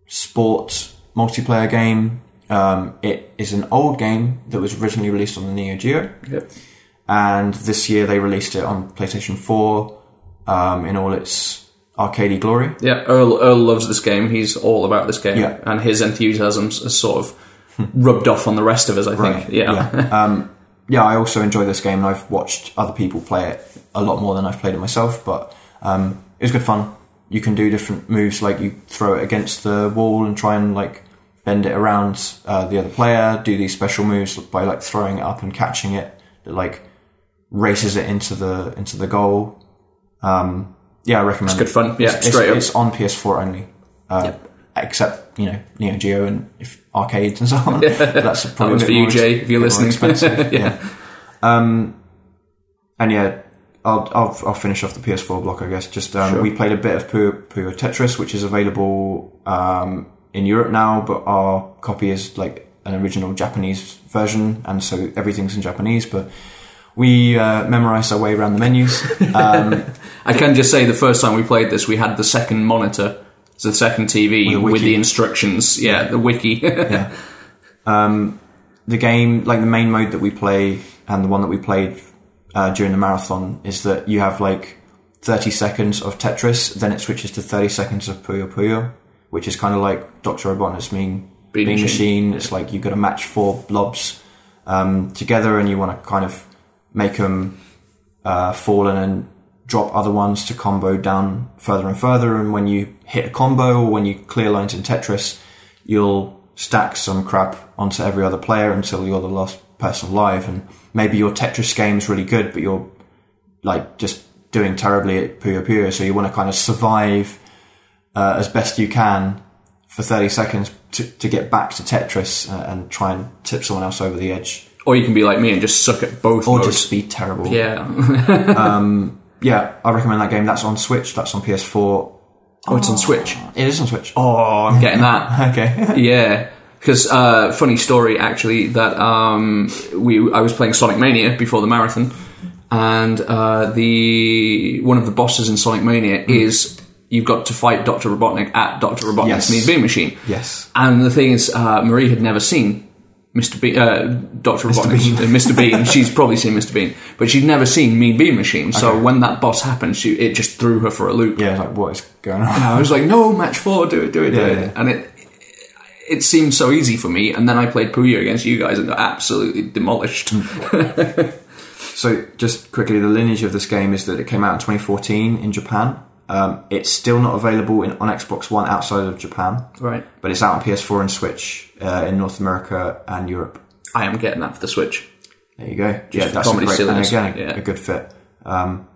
sport multiplayer game. Um, it is an old game that was originally released on the Neo Geo. Yep. And this year they released it on PlayStation four um, in all its arcadey glory. Yeah, Earl, Earl loves this game. He's all about this game. Yeah. And his enthusiasm is sort of rubbed off on the rest of us, I think. Right. Yeah, yeah. Um, yeah. I also enjoy this game, and I've watched other people play it a lot more than I've played it myself. But um, it was good fun. You can do different moves, like you throw it against the wall and try and like bend it around uh, the other player. Do these special moves by like throwing it up and catching it that like races it into the into the goal. Um, yeah, I recommend. It's good fun. Yeah, it's, straight it's, up. It's on P S four only. Uh, yep. Except, you know, Neo Geo and if arcades and so on. Yeah. That's probably that a bit for you, Jay, if you're listening. Expensive. yeah. yeah. Um, and yeah, I'll, I'll I'll finish off the P S four block, I guess. Just um, sure. we played a bit of Puyo Puyo Tetris, which is available um, in Europe now, but our copy is like an original Japanese version, and so everything's in Japanese. But we uh, memorised our way around the menus. Um, I can just say the first time we played this, we had the second monitor. It's the second T V with, with the instructions. Yeah, the wiki. yeah. Um, the game, like the main mode that we play and the one that we played uh, during the marathon is that you have like thirty seconds of Tetris, then it switches to thirty seconds of Puyo Puyo, which is kind of like Doctor Robotnik's Mean Bean Machine. Machine. It's like you've got to match four blobs um, together, and you want to kind of make them uh, fall and then drop other ones to combo down further and further, and when you hit a combo or when you clear lines in Tetris, you'll stack some crap onto every other player until you're the last person alive. And maybe your Tetris game is really good, but you're like just doing terribly at Puyo Puyo, so you want to kind of survive uh, as best you can for thirty seconds to, to get back to Tetris and, and try and tip someone else over the edge. Or you can be like me and just suck at both or modes. Just be terrible. Yeah. um Yeah, I recommend that game. That's on Switch. That's on P S four. Oh, oh, it's on Switch. It is on Switch. Oh, I'm getting that. okay. Yeah, because uh, funny story actually that um, we I was playing Sonic Mania before the marathon, and uh, the one of the bosses in Sonic Mania mm. is you've got to fight Doctor Robotnik at Doctor Robotnik's yes. Mean Bean Machine. Yes. And the thing is, uh, Marie had never seen Mister Bean, uh, Doctor Robotnik, Mister Bean. Mister Bean. She's probably seen Mister Bean, but she'd never seen Mean Bean Machine. So okay. when that boss happened, she it just threw her for a loop. Yeah, like what is going on? And I was like, no, match four, do it, do it, yeah, do it. Yeah. And it it seemed so easy for me. And then I played Puyo against you guys and got absolutely demolished. So just quickly, the lineage of this game is that it came out in twenty fourteen in Japan. Um, it's still not available in, on Xbox One outside of Japan. Right. But it's out on P S four and Switch uh, in North America and Europe. I am getting that for the Switch. There you go. Just yeah, that's a great, and again, yeah. a good fit. Um,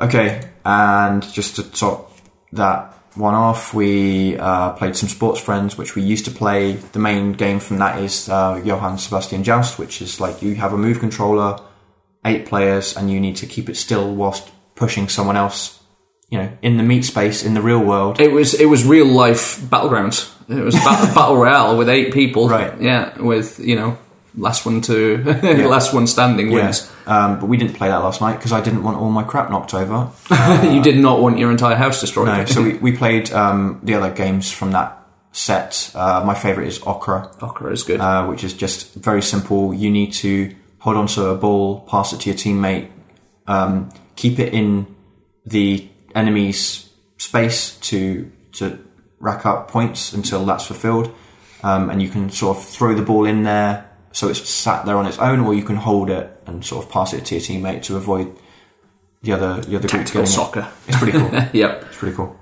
okay, and just to top that one off, we uh, played some Sports Friends, which we used to play. The main game from that is uh, Johann Sebastian Joust, which is like you have a move controller, eight players, and you need to keep it still whilst pushing someone else, you know, in the meat space, in the real world. It was it was real life Battlegrounds. It was battle, battle royale with eight people. Right. Yeah, with, you know, last one to yeah. last one standing wins. Yeah. Um, but we didn't play that last night because I didn't want all my crap knocked over. Uh, you did not want your entire house destroyed. No, so we, we played um, the other games from that set. Uh, my favourite is Okra. Okra is good. Uh, which is just very simple. You need to hold on to a ball, pass it to your teammate, um, keep it in the enemy's space to to rack up points until that's fulfilled, um, and you can sort of throw the ball in there so it's sat there on its own, or you can hold it and sort of pass it to your teammate to avoid the other the other group getting it. Tactical soccer. It's pretty cool. Yep, it's pretty cool.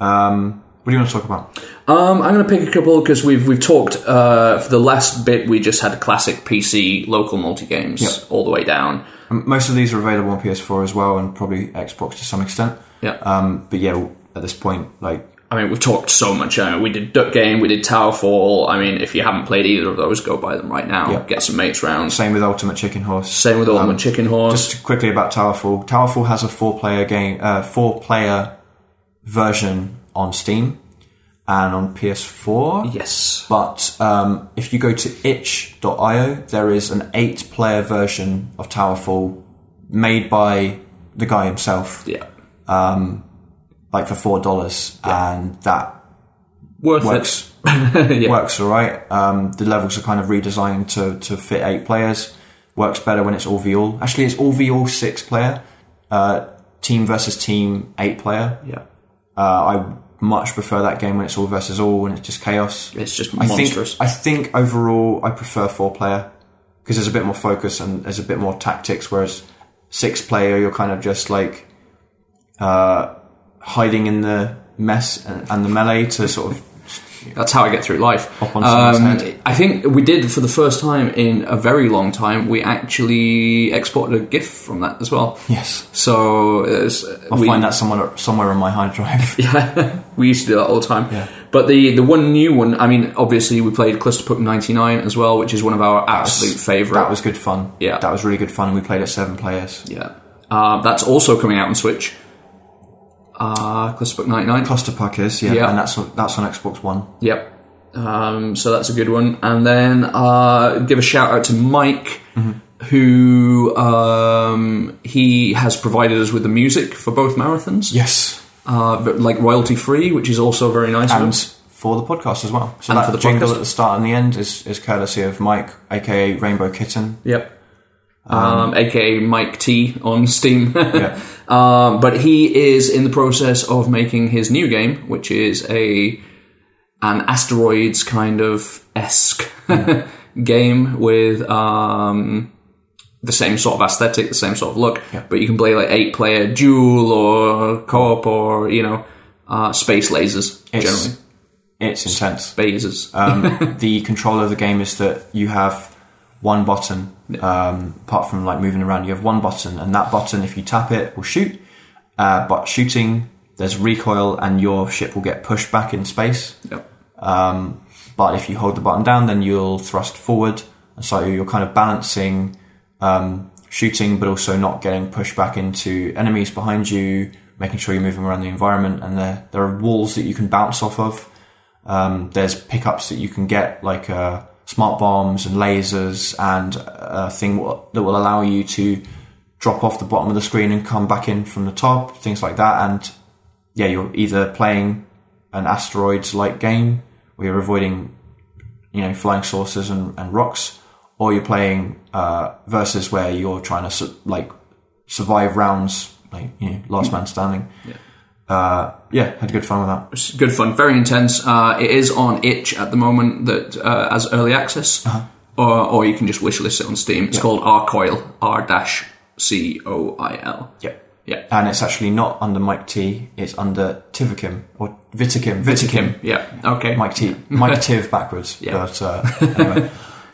Um, What do you want to talk about? Um, I'm going to pick a couple because we've we've talked uh, for the last bit. We just had classic P C local multi games yep. all the way down. And most of these are available on P S four as well, and probably Xbox to some extent. Yeah. Um, but yeah, at this point, like I mean, we've talked so much. I mean, we did Duck Game, we did Towerfall. I mean, if you haven't played either of those, go buy them right now. Yep. Get some mates round. Same with Ultimate Chicken Horse. Same with Ultimate um, Chicken Horse. Just quickly about Towerfall. Towerfall has a four-player game, uh, four-player version on Steam and on P S four. Yes. But um, if you go to itch dot io, there is an eight-player version of Towerfall made by the guy himself. Yeah. Um, like for four dollars. Yeah. And that Worth works. It. Yeah. Works all right. Um, the levels are kind of redesigned to, to fit eight players. Works better when it's all V all. Actually, it's all V all six-player. Uh, team versus team, eight-player. Yeah. Uh, I much prefer that game when it's all versus all and it's just chaos. It's just monstrous. I think, I think overall I prefer four-player because there's a bit more focus and there's a bit more tactics, whereas six-player you're kind of just like uh, hiding in the mess and, and the melee to sort of... That's how I get through life. Up on um, head. I think we did, for the first time in a very long time, we actually exported a GIF from that as well. Yes. So it's, I'll we, find that somewhere somewhere on my hard drive. Yeah, we used to do that all the time. Yeah. But the the one new one, I mean, obviously we played Clusterpuck ninety-nine as well, which is one of our absolute favourite. That was good fun. Yeah, that was really good fun, and we played it seven players. Yeah, uh, that's also coming out on Switch. Uh, Clusterpuck ninety-nine. Clusterpuck is, yeah, yep. And that's on, that's on Xbox One. Yep. Um, so that's a good one. And then uh, give a shout out to Mike, mm-hmm. who um, he has provided us with the music for both marathons. Yes. Uh, but like royalty free, which is also very nice. And for the podcast as well. So and that for the jingle podcast. At the start and the end is, is courtesy of Mike, aka Rainbow Kitten. Yep. Um, um, aka Mike T on Steam. Yeah. Um, but he is in the process of making his new game, which is a an Asteroids kind of esque yeah. game with um, the same sort of aesthetic, the same sort of look, yeah. but you can play like eight player duel or co-op or, you know, uh, space lasers it's, generally. It's intense. Spazers. Um, the control of the game is that you have one button, um, apart from like moving around, you have one button, and that button, if you tap it, will shoot. Uh, but shooting, there's recoil, and your ship will get pushed back in space. Yep. Um, but if you hold the button down, then you'll thrust forward, and so you're kind of balancing um, shooting, but also not getting pushed back into enemies behind you, making sure you're moving around the environment. And there, there are walls that you can bounce off of. Um, there's pickups that you can get, like a smart bombs and lasers and a thing that will allow you to drop off the bottom of the screen and come back in from the top, things like that. And yeah, you're either playing an Asteroids-like game where you're avoiding, you know, flying saucers and, and rocks, or you're playing uh, versus where you're trying to su- like survive rounds, like, you know, last man standing. Yeah. Uh, yeah, had good fun with that. It's good fun, very intense. Uh, it is on Itch at the moment, that uh, as early access, uh-huh. or, or you can just wishlist it on Steam. It's yeah. called R-Coil, R C O I L. Yeah, yeah, and it's actually not under Mike T. It's under Tivikim or Vitikim. Vitikim. Vitikim. Yeah. Okay. Mike T. Mike Tiv backwards. Yeah. But uh, anyway,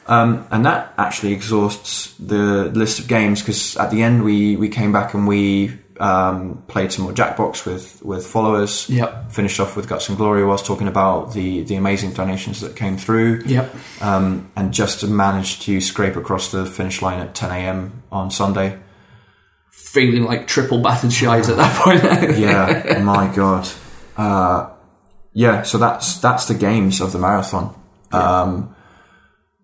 um, and that actually exhausts the list of games, because at the end we we came back and we. Um, played some more Jackbox with, with followers. Yep. Finished off with Guts and Glory whilst talking about the, the amazing donations that came through. Yep. Um, and just managed to scrape across the finish line at ten a.m. on Sunday. Feeling like triple battered shies at that point. Yeah, my God. Uh, yeah, so that's that's the games of the marathon. Yeah. Um,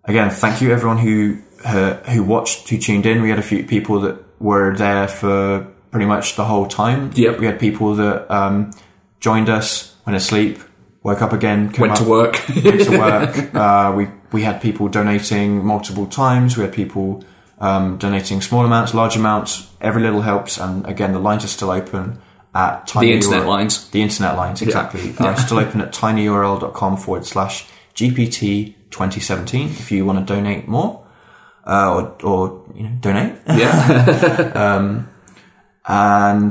again, thank you everyone who uh, who watched, who tuned in. We had a few people that were there for pretty much the whole time. Yep. We had people that um, joined us, went asleep, woke up again, came went up, to work. went to work. Uh, we we had people donating multiple times. We had people um, donating small amounts, large amounts. Every little helps. And again, the lines are still open at tiny. The internet U R L, lines. The internet lines, exactly. Yeah. Are still open at tinyurl.com forward slash GPT 2017 if you want to donate more uh, or or you know donate. Yeah. um, And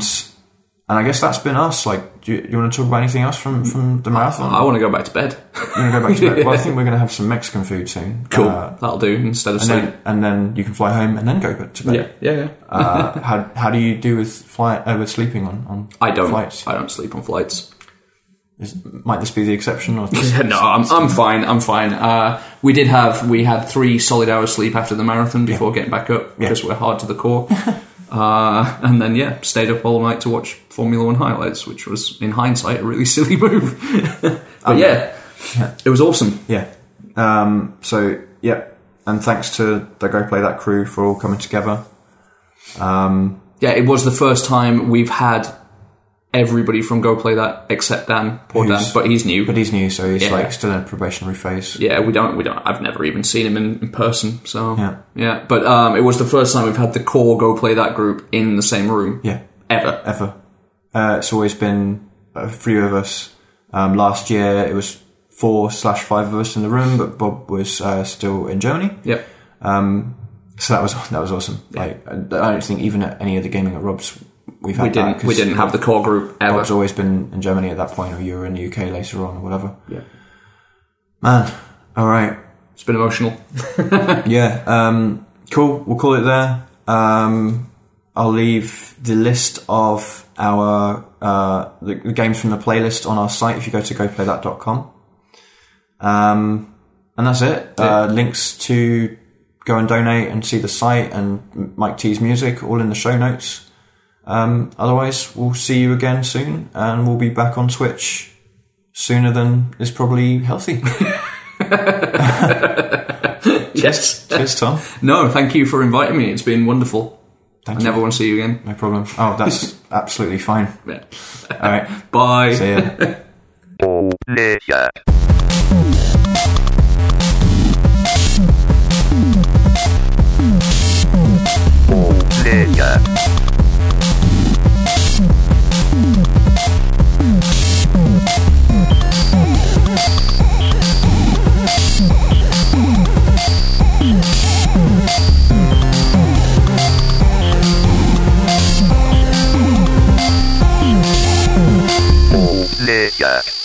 and I guess that's been us. Like, do you, do you want to talk about anything else from, from the marathon? I, I want to go back to bed. You want to go back to bed? Yeah. Well, I think we're going to have some Mexican food soon. Cool. Uh, That'll do instead of and sleep. Then, and then you can fly home and then go to bed. Yeah, yeah, yeah. uh, how, how do you do with fly, uh, with sleeping on, on I don't, flights? I don't sleep on flights. Is, might this be the exception? Or this, yeah, no, I'm I'm fine. I'm fine. Uh, we did have we had three solid hours sleep after the marathon before yeah. getting back up because yeah. we're hard to the core. Uh, and then yeah, stayed up all night to watch Formula One highlights, which was in hindsight a really silly move. But okay. yeah, yeah, it was awesome. Yeah. Um, so yeah, and thanks to the Go Play That crew for all coming together. Um, yeah, it was the first time we've had everybody from Go Play That except Dan, poor Dan, but he's new. But he's new, so he's yeah. like still in a probationary phase. Yeah, we don't, we don't. I've never even seen him in, in person. So yeah, yeah. But um, it was the first time we've had the core Go Play That group in the same room. Yeah, ever, ever. Uh, it's always been a few of us. Um, last year it was four slash five of us in the room, but Bob was uh, still in Germany. Yep. Um, so that was that was awesome. Yeah. Like I don't think even at any of the gaming at Rob's. We've had we didn't. That we didn't have the core group ever. Bob's always been in Germany at that point, or you were in the U K later on, or whatever. Yeah. Man, all right. It's been emotional. yeah. Um, cool. We'll call it there. Um, I'll leave the list of our uh, the, the games from the playlist on our site if you go to go play that dot com. Um, and that's it. Yeah. Uh, links to go and donate and see the site and Mike T's music all in the show notes. Um, otherwise we'll see you again soon and we'll be back on Twitch sooner than is probably healthy. Yes. Cheers, Tom. No, thank you for inviting me. It's been wonderful. Thank I you. Never want to see you again. No problem. Oh, that's absolutely fine. Yeah. Alright. Bye. See ya. Oh, yeah. Yeah.